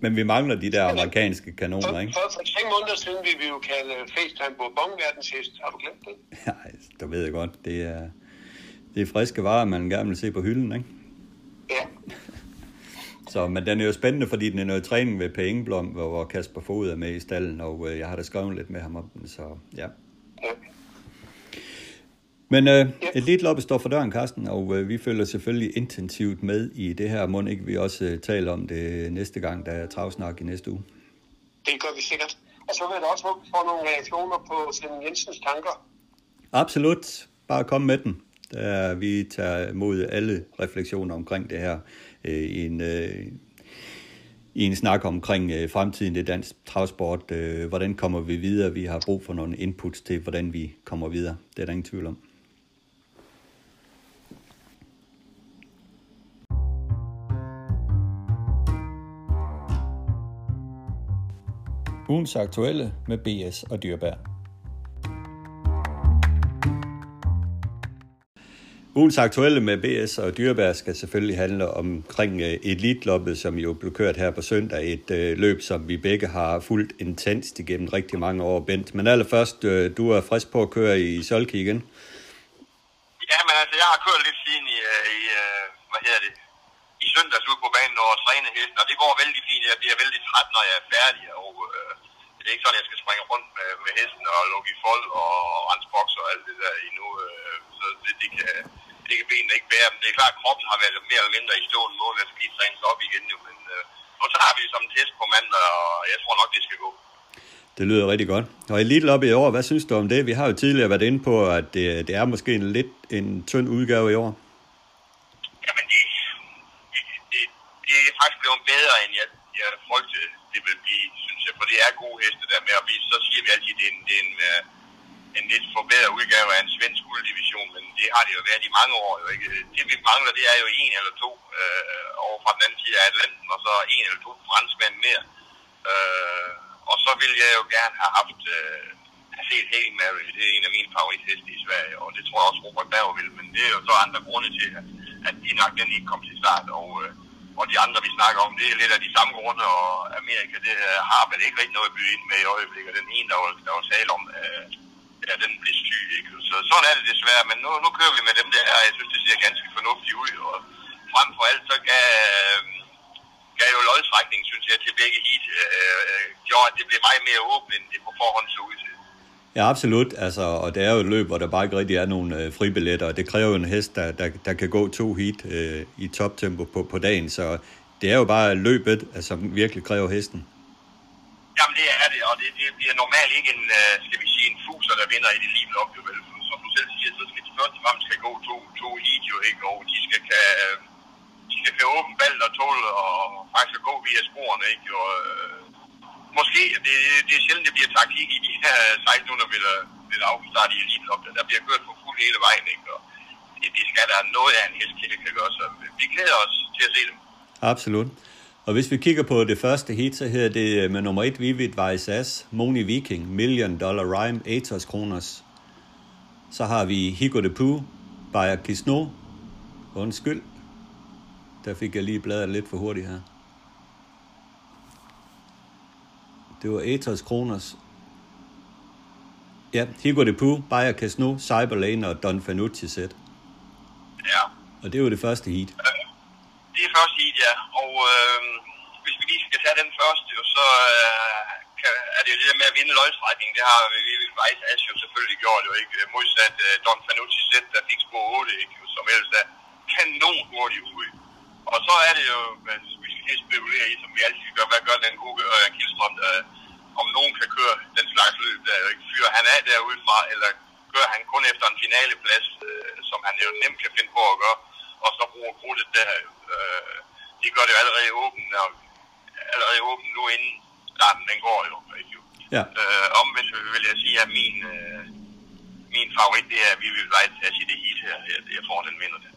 Men vi mangler de der amerikanske kanoner, ikke? For 3 måneder siden ville vi jo kalde FaceTime på bongenverdenshest. Har du glemt det? Nej, du ved jeg godt. Det er friske varer, man gerne vil se på hylden, ikke? Ja. Så, men den er jo spændende, fordi den er noget træning ved P. Engblom, hvor Kasper Fod er med i stallen, og jeg har da skrevet lidt med ham om den, så ja. Men Eliteloppet står for døren, Carsten, og vi følger selvfølgelig intensivt med i det her. Mon ikke vi også taler om det næste gang, der er travsnak i næste uge? Det gør vi sikkert. Og så vil jeg også håbe for nogle reaktioner på Flemming Jensens tanker. Absolut. Bare kom med den. Vi tager mod alle refleksioner omkring det her i en snak omkring fremtiden i dansk travsport. Hvordan kommer vi videre? Vi har brug for nogle inputs til, hvordan vi kommer videre. Det er der ingen tvivl om. Ugens aktuelle med BS og Dyrbær. Ugens aktuelle med BS og Dyrbær skal selvfølgelig handle omkring Eliteloppet, som jo blev kørt her på søndag. Et løb, som vi begge har fulgt intenst igennem rigtig mange år, Bent. Men allerførst, du er frisk på at køre i Solki igen? Ja, men altså, jeg har kørt lidt siden i søndags ude på banen og træne hesten, og det går vældig fint. Jeg bliver vældig træt, når jeg er færdig, og det er ikke sådan, at jeg skal springe rundt med hesten og lukke i fold og rensbokser og alt det der endnu. Så det kan benene ikke bære dem. Det er klart, at kroppen har været mere eller mindre i stående mål, at skal lige trænes op igen nu, men nu tager vi som test på mandag, og jeg tror nok, det skal gå. Det lyder rigtig godt. Og Eliteloppet i år, hvad synes du om det? Vi har jo tidligere været inde på, at det er måske lidt en tynd udgave i år. Jamen, det er faktisk blevet bedre, end jeg frygtede, det vil blive, synes jeg, for det er gode heste der med, og så siger vi altid, at det er en lidt forbedret udgave af en svensk udgave. seniordivision, men det har det jo været i mange år. Jo, ikke? Det vi mangler, det er jo en eller to over fra den anden side af Atlanten, og så en eller to franskmænd mere. Og så ville jeg jo gerne have haft set Hail Mary. Det er en af mine favoritheste i Sverige, og det tror jeg også Robert Berg vil, men det er jo så andre grunde til, at de nok den ikke kom til start, og de andre, vi snakker om, det er lidt af de samme grunde, og Amerika, det har vel ikke rigtig noget at byde ind med i øjeblikket. Den ene, der var tale om, ja, den blev syg, ikke? Så sådan er det desværre, men nu kører vi med dem der, og jeg synes, det ser ganske fornuftigt ud, og frem for alt, så gav jo lodtrækningen, synes jeg, til begge hit, gjorde, at det blev meget mere åbent, end det på forhånd så ud til. Ja, absolut. Altså, og det er jo et løb, hvor der bare ikke rigtig er nogen fribilletter, og det kræver jo en hest, der kan gå 2 heat i toptempo på dagen, så det er jo bare løbet, altså, virkelig kræver hesten. Jamen det er det, og det bliver normalt ikke en, skal vi sige, en fuser, der vinder i det livet op, jo vel. Som du selv siger, så skal de først og fremmest gå 2 heat, jo ikke, og de skal åbne balt og tåle, og faktisk gå via sporene, ikke, og... Måske, det er sjældent, det bliver taktik i de her 1600 meter afstart i Eliteloppet. Der bliver kørt for fuld hele vejen, ikke? Og det skal der noget af en hestkilde kan gøre, så vi glæder os til at se dem. Absolut. Og hvis vi kigger på det første heat, så hedder det med nummer 1 Vivid Vaisas, Moni Viking, Million Dollar Rhyme, Etos Kroners. Så har vi Higo de Poo, Bayer Kessnot. Undskyld. Der fik jeg lige bladret lidt for hurtigt her. Det var Etos Kroners. Ja, Higo de Poo, Bayer Kessnot, Cyberlane og Don Fanucci sæt. Ja. Og det var det første heat. Det er første heat, ja. Og hvis vi lige skal tage den første, så er det jo det der med at vinde løgstrækningen. Det har Vivid Vaisas jo selvfølgelig gjort, jo ikke? Modsat Don Fanucci sæt, der fik spor 8, ikke? Som ellers er kanon hurtigt ude. Og så er det jo... spekulerer i, som vi altid gør. Hvad gør den gode Kildstrøm, om nogen kan køre den slags løb, der jo ikke fyrer han af derude fra, eller kører han kun efter en finaleplads, som han jo nemt kan finde på at gøre, og så bruger krudtet der. De gør det jo allerede åbent nu, inden starten den går jo. Ja. Omvendt vil jeg sige, at min favorit, det er, at vi vil lege til at sige det hit her. Jeg tror, den vinder det.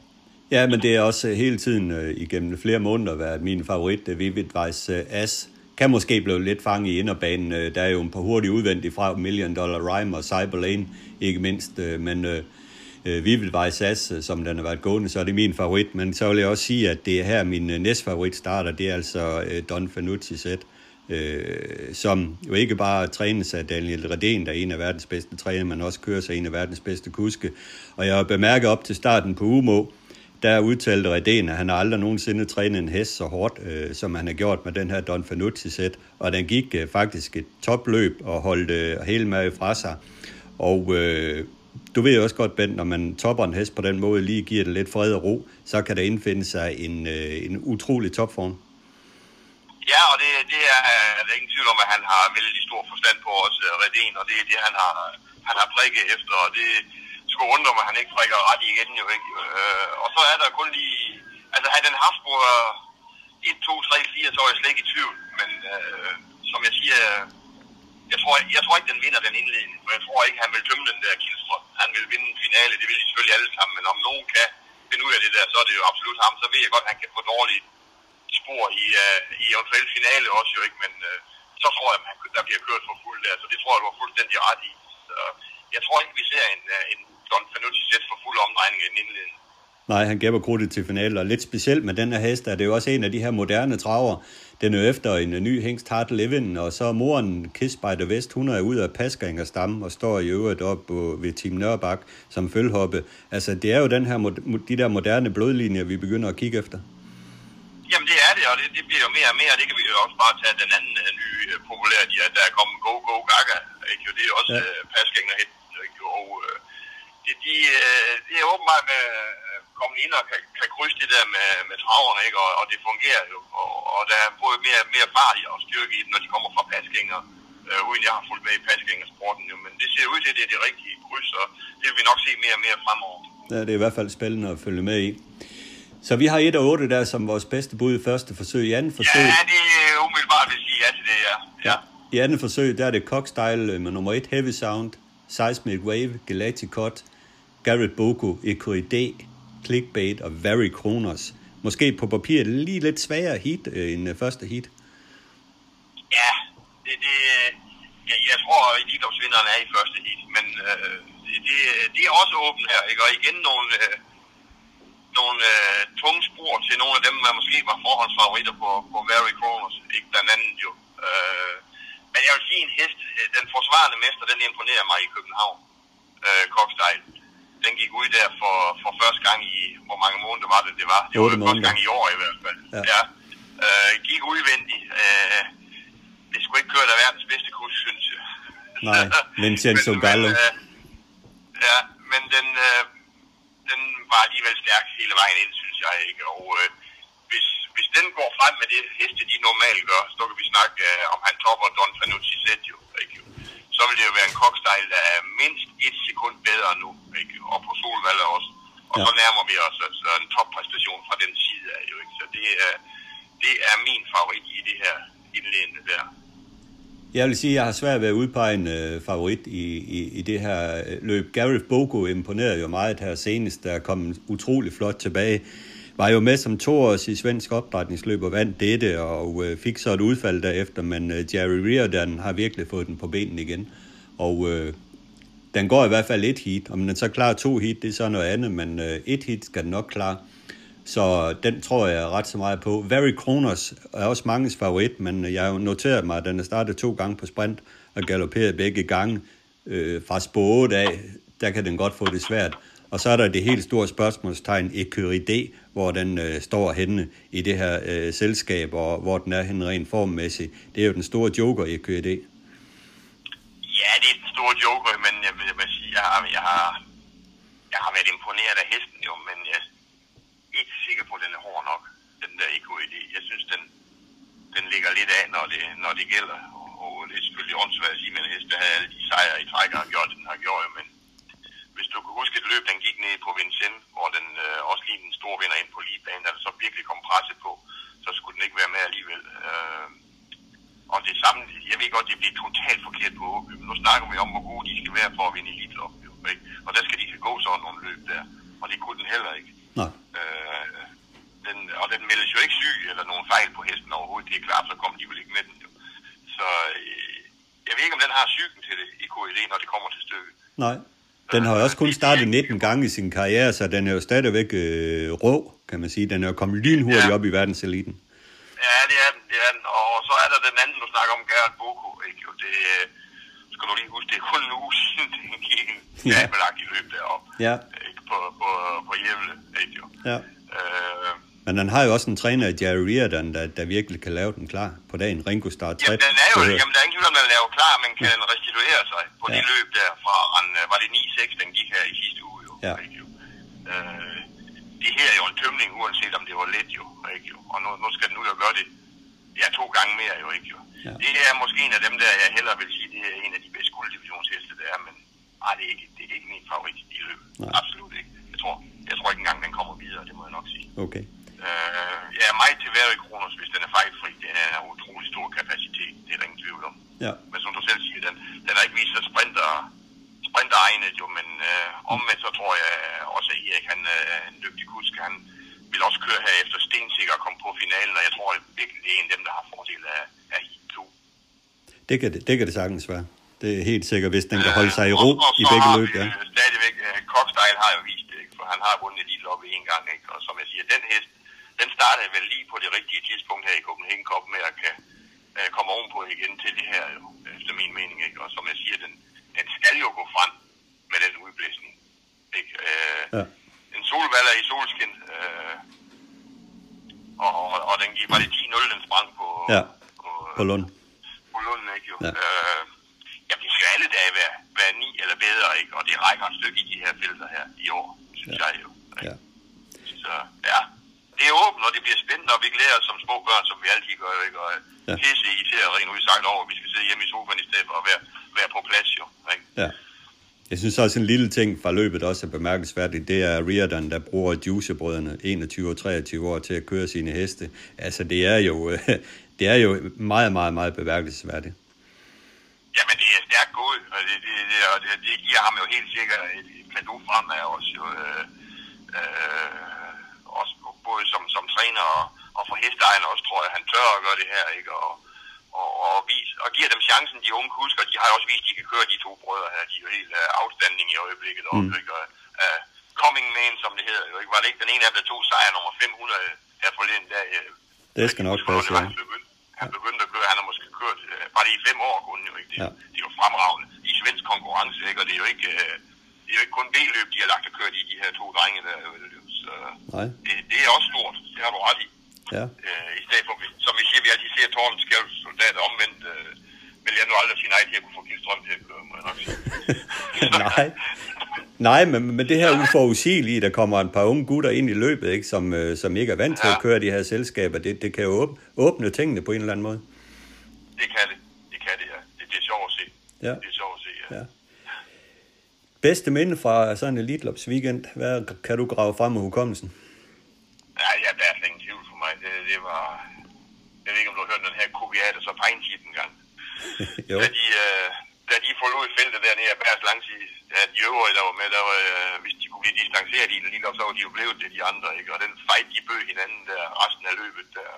Ja, men det er også hele tiden igennem flere måneder været min favorit, Vivid Vaisas. Kan måske blive lidt fanget i inderbanen. Der er jo en par hurtige udvendige fra Million Dollar Rhyme og Cyberlane, ikke mindst. Men Vivid Vaisas, som den har været gående, så er det min favorit. Men så vil jeg også sige, at det er her min næstfavorit starter. Det er altså Don Fanucci sæt, som jo ikke bare trænes af Daniel Redén, der er en af verdens bedste træner, men også kører sig en af verdens bedste kuske. Og jeg bemærker op til starten på Umeå, der udtalte Redén, at han har aldrig nogensinde trænet en hest så hårdt, som han har gjort med den her Don Fanucci-sæt. Og den gik faktisk et topløb og holdt hele meget fra sig. Og du ved jo også godt, Bent, når man topper en hest på den måde, lige giver det lidt fred og ro, så kan der indfinde sig en utrolig topform. Ja, og det er ingen tvivl om, at han har vældig stor forstand på os, Redén, og det er det, han har prikket efter, og det... Det skulle undre mig, at han ikke trækker ret igen, jo ikke? Og så er der kun lige... Altså, havde den haft på 1, 2, 3, 4, så var jeg slet ikke i tvivl. Men som jeg siger, jeg tror ikke, den vinder den indledning. For jeg tror ikke, han vil tømme den der Kildstrøm. Han vil vinde en finale, det vil de selvfølgelig alle sammen. Men om nogen kan finde ud af det der, så er det jo absolut ham. Så ved jeg godt, at han kan få dårlige spor i eventuel finale også, jo ikke? Men så tror jeg, at der bliver kørt for fuld der. Så det tror jeg, du var fuldstændig ret i. Så jeg tror ikke, vi ser en Don Fanucci sæt for fuld omdrejning i den indledning. Nej, han gav krudtet til finalen, og lidt specielt med den her hest, er det jo også en af de her moderne traver. Den er efter en ny hængst Heart Living, og så moren Kiss by the West, hun er ude af Paskeringer Stamme og står i øvrigt op ved Team Nørbak som følhoppe. Altså, det er jo den her, de der moderne blodlinjer, vi begynder at kigge efter. Jamen, det er det, og det bliver jo mere og mere. Det kan vi jo også bare tage den anden nye populære, der er kommet Go Go Gaga. Ikke? Det er også ja. Paskeringer helt. Og det er åbenbart med kommet ind og kan krydse det der med traverne, ikke? Og det fungerer jo. Og der er både mere fart og styrke i dem, når de kommer fra Paskeringer, uden jeg har fulgt med i Paskeringer-sporten. Men det ser ud til, at det er det rigtige kryds, og det vil vi nok se mere og mere fremover. Ja, det er i hvert fald spændende at følge med i. Så vi har 1 og 8 der som vores bedste bud i første forsøg. I anden forsøg... Ja, det er umiddelbart, vil sige ja til det, ja. Ja. I anden forsøg, der er det Cockstyle med nummer 1 Heavy Sound, Seismic Wave, Galactic Cut, Gareth Boko, Eqrid, Clickbait og Very Kroners. Måske på papiret lige lidt svagere hit end første hit. Ja, det jeg tror, at Elitlops-vinderen er i første hit, men det er også åbent her, ikke? Og igen nogle tunge spor til nogle af dem, der måske var forhåndsfavoritter på Very Kroners, ikke blandt andet jo. Men jeg vil sige en hest, den forsvarende mester, den imponerer mig i København, Cockstyle. Den gik ud der for første gang i, hvor mange måneder var det? Det var første gang i år i hvert fald. Ja. Ja. Gik udvendigt. Det skulle ikke køre der verdens bedste kurs, synes jeg. Nej, Vincenzo Gallo. Ja, men den var alligevel stærk hele vejen ind, synes jeg, ikke? Og hvis den går frem med det heste, de normalt gør, så kan vi snakke om han topper Don Fanucci set jo, ikke? Så vil det jo være en Cockstyle, der er mindst et sekund bedre nu, ikke? Og på Solvallet også. Og ja, så nærmer vi os altså en toppræstation fra den side af, jo, ikke? Så det er min favorit i det her indlændende der. Jeg vil sige, at jeg har svært ved at udpege en favorit i det her løb. Gareth Boko imponerede jo meget her senest, der kom utrolig flot tilbage. Var jo med som 2-års i svensk opdrætningsløb og vandt dette, og fik så et udfald derefter, men Jerry Reardon har virkelig fået den på benen igen. Og den går i hvert fald et hit. Om den så klarer to hit, det er så noget andet, men et hit skal den nok klare. Så den tror jeg ret så meget på. Very Kroners er også manges favorit, men jeg har noteret mig, at den er startet 2 gange på sprint og galoperet begge gange fra spået af. Der kan den godt få det svært. Og så er der det helt store spørgsmålstegn Eqrid, hvor den står henne i det her selskab, og hvor den er henne rent formmæssigt. Det er jo den store joker Eqrid. Ja, det er den store joker, men jeg vil sige, jeg har været imponeret af hesten jo, men ikke sikker på, at den er hård nok, den der Eqrid. Jeg synes, den ligger lidt af, når det gælder. Og det er selvfølgelig åndssvagt at sige, men hest, der havde alle de sejre i trækker, har gjort, den har gjort. Men hvis du kan huske et løb, den gik ned på Vincennes, hvor den også lige den store vinder ind på ligebanen, der så virkelig kom presset på, så skulle den ikke være med alligevel. Og det samme, jeg ved godt, det bliver totalt forkert på Åby, men nu snakker vi om, hvor gode de skal være for at vinde Eliteloppet. Og der skal de gå sådan nogle løb der, og det kunne den heller ikke. Nej. Og den meldes jo ikke syg eller nogen fejl på hesten overhovedet. Det er klart, så kommer de vel ikke med den jo. Så jeg ved ikke, om den har sygen til det i KID, når det kommer til stykket. Nej, den har jo også kun startet 19 gange i sin karriere, så den er jo stadigvæk rå, kan man sige. Den er jo kommet lynhurtigt op i verdenseliten. Ja, det er den. Og så er der den anden, du snakker om, Gareth Boko, ikke? Og det skal du lige huske, det er kun en uge siden, den gik en kabelagtig løb deroppe. Ja. På Jævle, ikke jo. Ja. Men han har jo også en træner i Jerry Reardon, der virkelig kan lave den klar på dagen. Ringo Star 3. Jamen, den er jo, der er ingen tvivl om, at lave klar, men kan den restituere sig på det løb der fra, var det 9-6, den gik her i sidste uge jo. Ja. Ikke jo. Det her er jo en tømning, uanset om det var let jo, ikke jo. Og nu skal den ud og gøre det, 2 gange mere jo, ikke jo. Ja. Det her er måske en af dem der, jeg hellere vil sige, det er en af de bedste gulddivisionsheste der er, men det er ikke min favorit i løbet. Nej. Absolut ikke. Jeg tror ikke engang, den kommer videre, det må jeg nok sige. Okay. Jeg er meget til Very Kroners, hvis den er fejlfri. Den er en utrolig stor kapacitet, det er der ingen tvivl om. Ja. Men som du selv siger, den har ikke vist sig sprinteregnet jo, men omvendt så tror jeg også, at Erik, han er en dygtig kusk. Han vil også køre her efter stensikker og komme på finalen, og jeg tror virkelig, det er en af dem, der har fordel af hit 2. Det kan det sagtens være. Det er helt sikkert, hvis den kan holde sig i ro i begge løb. Ja. Stadigvæk, Cockstyle har jo vist det, ikke? For han har vundet Eliteloppet en gang, ikke? Og som jeg siger, den hest, den startede vel lige på det rigtige tidspunkt her i Copenhagen Cup med at kan komme ovenpå igen til det her, jo, efter min mening, ikke? Og som jeg siger, den skal jo gå frem med den udblæsning, ikke? En solvaller i solskin, og den gik, var det 10-0, den sprang på Lund. På Lund, ikke jo? Ja. Jamen, det skal alle dage være 9 eller bedre, ikke? Og det rækker et stykke i de her felter her i år, synes jeg jo. Ja. Så det er åbent, og det bliver spændende, og vi glæder os som små børn, som vi altid gør, ikke? Og pisse i til at rent udsagt over, vi skal sidde hjemme i sofaen i stedet for at være på plads, jo, ikke? Ja. Jeg synes også en lille ting fra løbet også er bemærkelsesværdigt, det er Reardon, der bruger juicebrødrene 21 og 23 år til at køre sine heste. Altså, det er jo meget, meget, meget bemærkelsesværdigt. Jamen, det er stærkt gået, og det giver ham jo helt sikkert et kan du fremad også jo, også både som træner og for hesteejerne også, tror jeg, han tør at gøre det her, ikke? Og giver dem chancen, de unge kusker. De har jo også vist, at de kan køre de to brødre her. De er jo helt afstanding i øjeblikket også, ikke? Coming man, som det hedder jo, ikke? Var det ikke den ene af dem, der tog sejr nummer 500 her forleden dag? Det skal nok passe, ja. Han begyndte at køre, han har måske kørt bare det i 5 år kun, jo, ikke? Ja. Det er jo fremragende i svensk konkurrence, ikke? Og det er jo ikke, det er jo ikke kun B-løb, de har lagt at køre de her 2 drenge der. Så det er også stort, det har du ret i. Ja. I stedet for, som vi siger, vi altid ser Torben Skjælds soldater omvendt, vil jeg nu aldrig sige nej til at kunne få Gilstrøm til at køre, må jeg nok sige. Nej. Nej, men det her uforudsigelige, der kommer et par unge gutter ind i løbet, ikke, som ikke er vant til at køre de her selskaber, det kan jo åbne tingene på en eller anden måde. Det kan det. Det kan det, ja. Det er sjovt at se. Ja. Det er sjovt at se, ja. Bedste minde fra sådan en Elitlops weekend, hvad kan du grave frem af hukommelsen? Ja, der er ingen tvivl for mig. Det var... Jeg ved ikke, om du har hørt den her kopiat, og så pejntid en gang. Jo. Da de forlod feltet dernede af Bærs langside, at de øvrige, der var med, der var, hvis de kunne blive distanceret i det lige op, så var de jo blevet det, de andre, ikke? Og den fight, de bød hinanden der resten af løbet, der,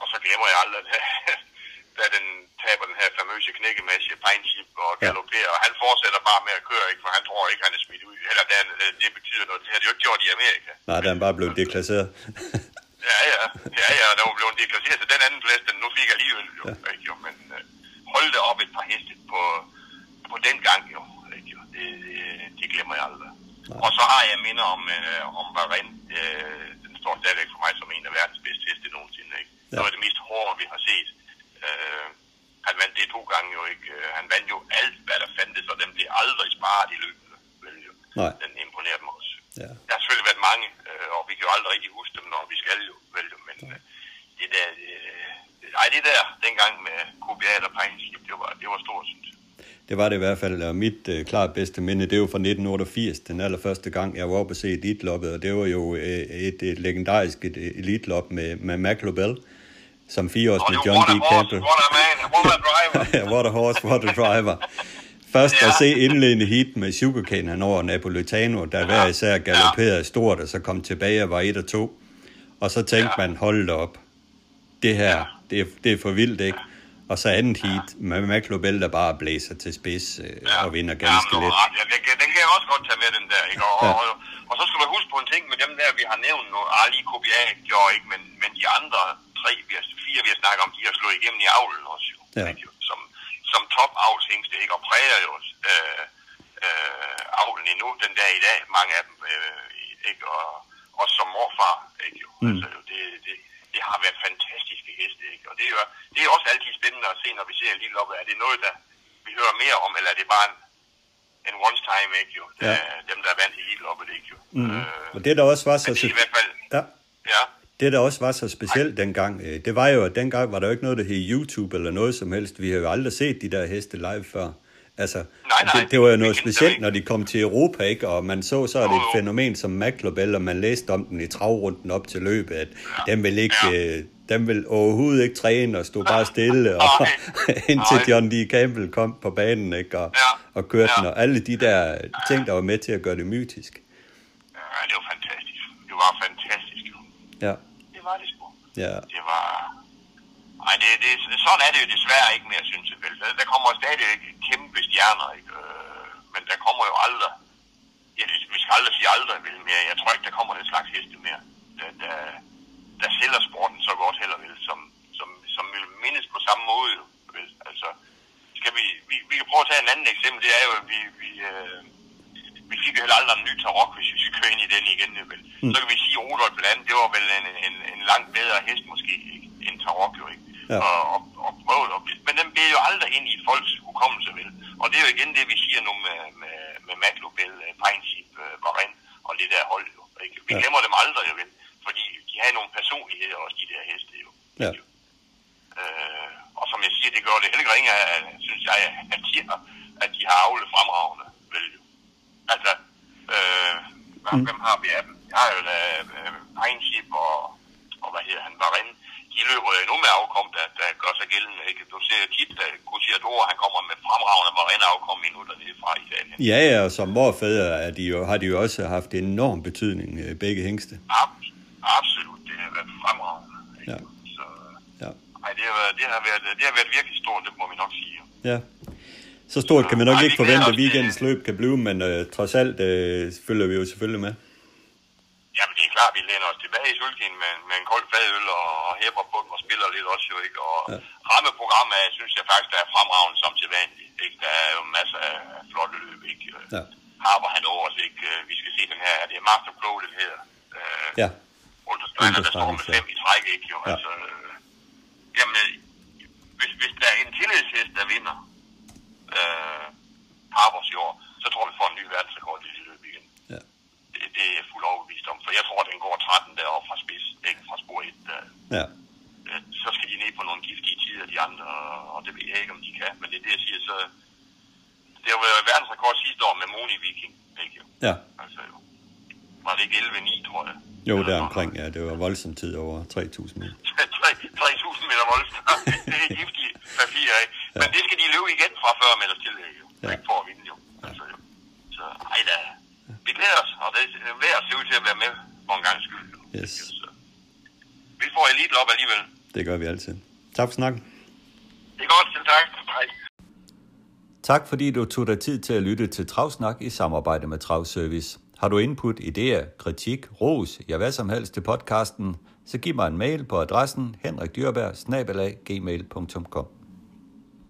og så glemmer jeg aldrig, da den taber den her famøse knækkemasse, pejnchip og galopperer, og han fortsætter bare med at køre, ikke? For han tror ikke, han er smidt ud, eller det betyder noget, det har de jo ikke gjort i Amerika. Nej, da han bare blev deklasseret. Ja, der var blevet deklasseret, så den anden plads, den nu fik alligevel, jo, ikke? Jo, men hold da op et par heste på den gang, jo. Det glemmer jeg aldrig. Nej. Og så har jeg minder om Varane. Den står stadigvæk for mig som en af verdens bedste heste nogensinde, ikke? Ja. Det var det mest hårde, vi har set. Han vandt det 2 gange, jo, ikke? Han vandt jo alt, hvad der fandtes, og dem blev aldrig sparet i løbet. Den imponerede mig også. Ja. Der har selvfølgelig været mange, og vi kan jo aldrig rigtig huske dem, når vi skal jo. Men det der... det der dengang med Kobiat og Pejnskib, det var stort, synes jeg. Det var det i hvert fald, og mit klart bedste minde, det er jo fra 1988, den allerførste gang, jeg var oppe at se Eliteloppet, og det var jo et legendarisk Elitelop med McLobel, som 4-årslig John D. Campbell. What a horse, what a driver. Først at se indledende hit med Sugar Kane Hanover og Napolitano, der hver især galopperede stort, og så kom tilbage og var 1 og 2, og så tænkte man, hold da op, det her, det er for vildt, ikke? Og så andet heat med McLobel, der bare blæser til spids og vinder ganske lidt. Ja, den kan jeg også godt tage med, den der, ikke? Og så skal man huske på en ting med dem der, vi har nævnt nu. Ali, Kobia, gjorde ikke, men de andre 3, 4, vi har snakket om, de har slået igennem i avlen også, jo. Ja. Ikke? Som top-avlshængste, ikke? Og præger jo avlen endnu den der i dag, mange af dem, ikke? Og også som morfar, ikke? Jo. Altså, det har været fantastiske heste, ikke? Og det er også altid spændende at se, når vi ser Eliteloppet. Er det noget, der vi hører mere om, eller er det bare en once-time, ikke jo? Ja. Dem, der vandt Eliteloppet, ikke jo? Mm-hmm. Og det, der også var så... Det, i hvert fald... Ja. Det, der også var så specielt dengang, det var jo, at dengang var der jo ikke noget, der hed YouTube eller noget som helst. Vi har jo aldrig set de der heste live før. Altså, nej. Det var jo noget specielt, når de kom til Europa, ikke? Og man så er det et fænomen som McLobel, og man læste om den i travrunden op til løbet, at den ville overhovedet ikke træne og stod bare stille, og indtil John D. Campbell kom på banen, ikke? Og kørte den, og alle de der ting, der var med til at gøre det mytisk. Ja, det var fantastisk. Det var fantastisk. Ja. Det var det sgu. Ja. Det var... Nej, sådan er det jo desværre ikke mere, synes jeg vel. Der kommer stadig kæmpe stjerner, ikke? Men der kommer jo aldrig... Ja, vi skal aldrig sige aldrig vel mere. Jeg tror ikke, der kommer den slags heste mere. Der sælger sporten så godt heller vel, som vil mindes på samme måde. Vel? Altså, skal vi kan prøve at tage en anden eksempel. Det er jo, at vi fik jo heller aldrig en ny tarok, hvis vi kører ind i den igen. Vel? Så kan vi sige, at Rudolf blandt andet, det var vel en langt bedre hest måske, ikke? En tarok jo, ikke? Ja. Og prøvet, men den bliver jo aldrig ind i et folks hukommelse, vel? Og det er jo igen det, vi siger nu med McLobel, Pejnskib, Varane og det der hold, jo, ikke? Vi glemmer dem aldrig, jo, vel? Fordi de har nogle personligheder også, de der heste, jo. Ja. Og som jeg siger, det gør det heller ikke, synes jeg, at de har avlet fremragende, vel? Jo. Altså, hvem har vi af dem? Jeg har jo Pejnskib og hvad hedder han, Varane. de løber endnu med afkom, der gør sig gældende. Ikke? Du ser tit, at Kusiador, han kommer med fremragende Varane-afkom minutterne fra Italien. Ja, ja, og som morfædre har de jo også haft enorm betydning, begge hingste. Absolut, det har været fremragende. Ja. Så, ja. Ej, det har været virkelig stort, det må vi nok sige. Ja. Så stort kan man nok ikke forvente, at weekendens løb kan blive, men trods alt følger vi jo selvfølgelig med. Jamen, det er klart, vi læner os tilbage i sultinen med en kold fadøl og hæpper på den og spiller lidt også jo, ikke? Og ja. Rammeprogrammet, synes jeg faktisk, der er fremragende som til vanligt, ikke? Der er jo masser af flotte løb, ikke? Ja. Harper han over os, ikke? Vi skal se den her, det er Master Pro, det hedder. Ja. Ultersteiner, der står med 5 i træk, ikke jo? Ja. Altså, jamen, hvis der er en tillidshest, der vinder Harpers i år, så tror vi får en ny verdensrekord i det løb igen. Ja. Det er jeg fuldt overbevist om, for jeg tror, at den går 13 deroppe fra spids, ikke fra spor 1. Ja. Så skal de ned på nogle giftige tider, de andre, og det ved jeg ikke, om de kan. Men det er det, jeg siger, så... Det var jo verdensrekord sidste år med Moni Viking, ikke jo? Ja. Altså jo. Var det ikke 11.9, tror jeg? Jo, der omkring, ja. Det var voldsomt tid over 3.000 meter. 3.000 meter voldsomt. Det er giftigt papir, ikke? Ja. Men det skal de løbe igen fra 40 meters tillæg, jo. Ja. Ikke for at vinde, jo. Altså jo. Så ej da... Vi glæder os, og det er værd at se ud til at være med for en gang skyld. Yes. Vi får Eliteloppet alligevel. Det gør vi altid. Tak for snakken. Det er godt, selv tak. Hej. Tak fordi du tog dig tid til at lytte til Travsnak i samarbejde med Travservice. Har du input, idéer, kritik, ros, ja hvad som helst til podcasten, så giv mig en mail på adressen henrikdyrberg@gmail.com.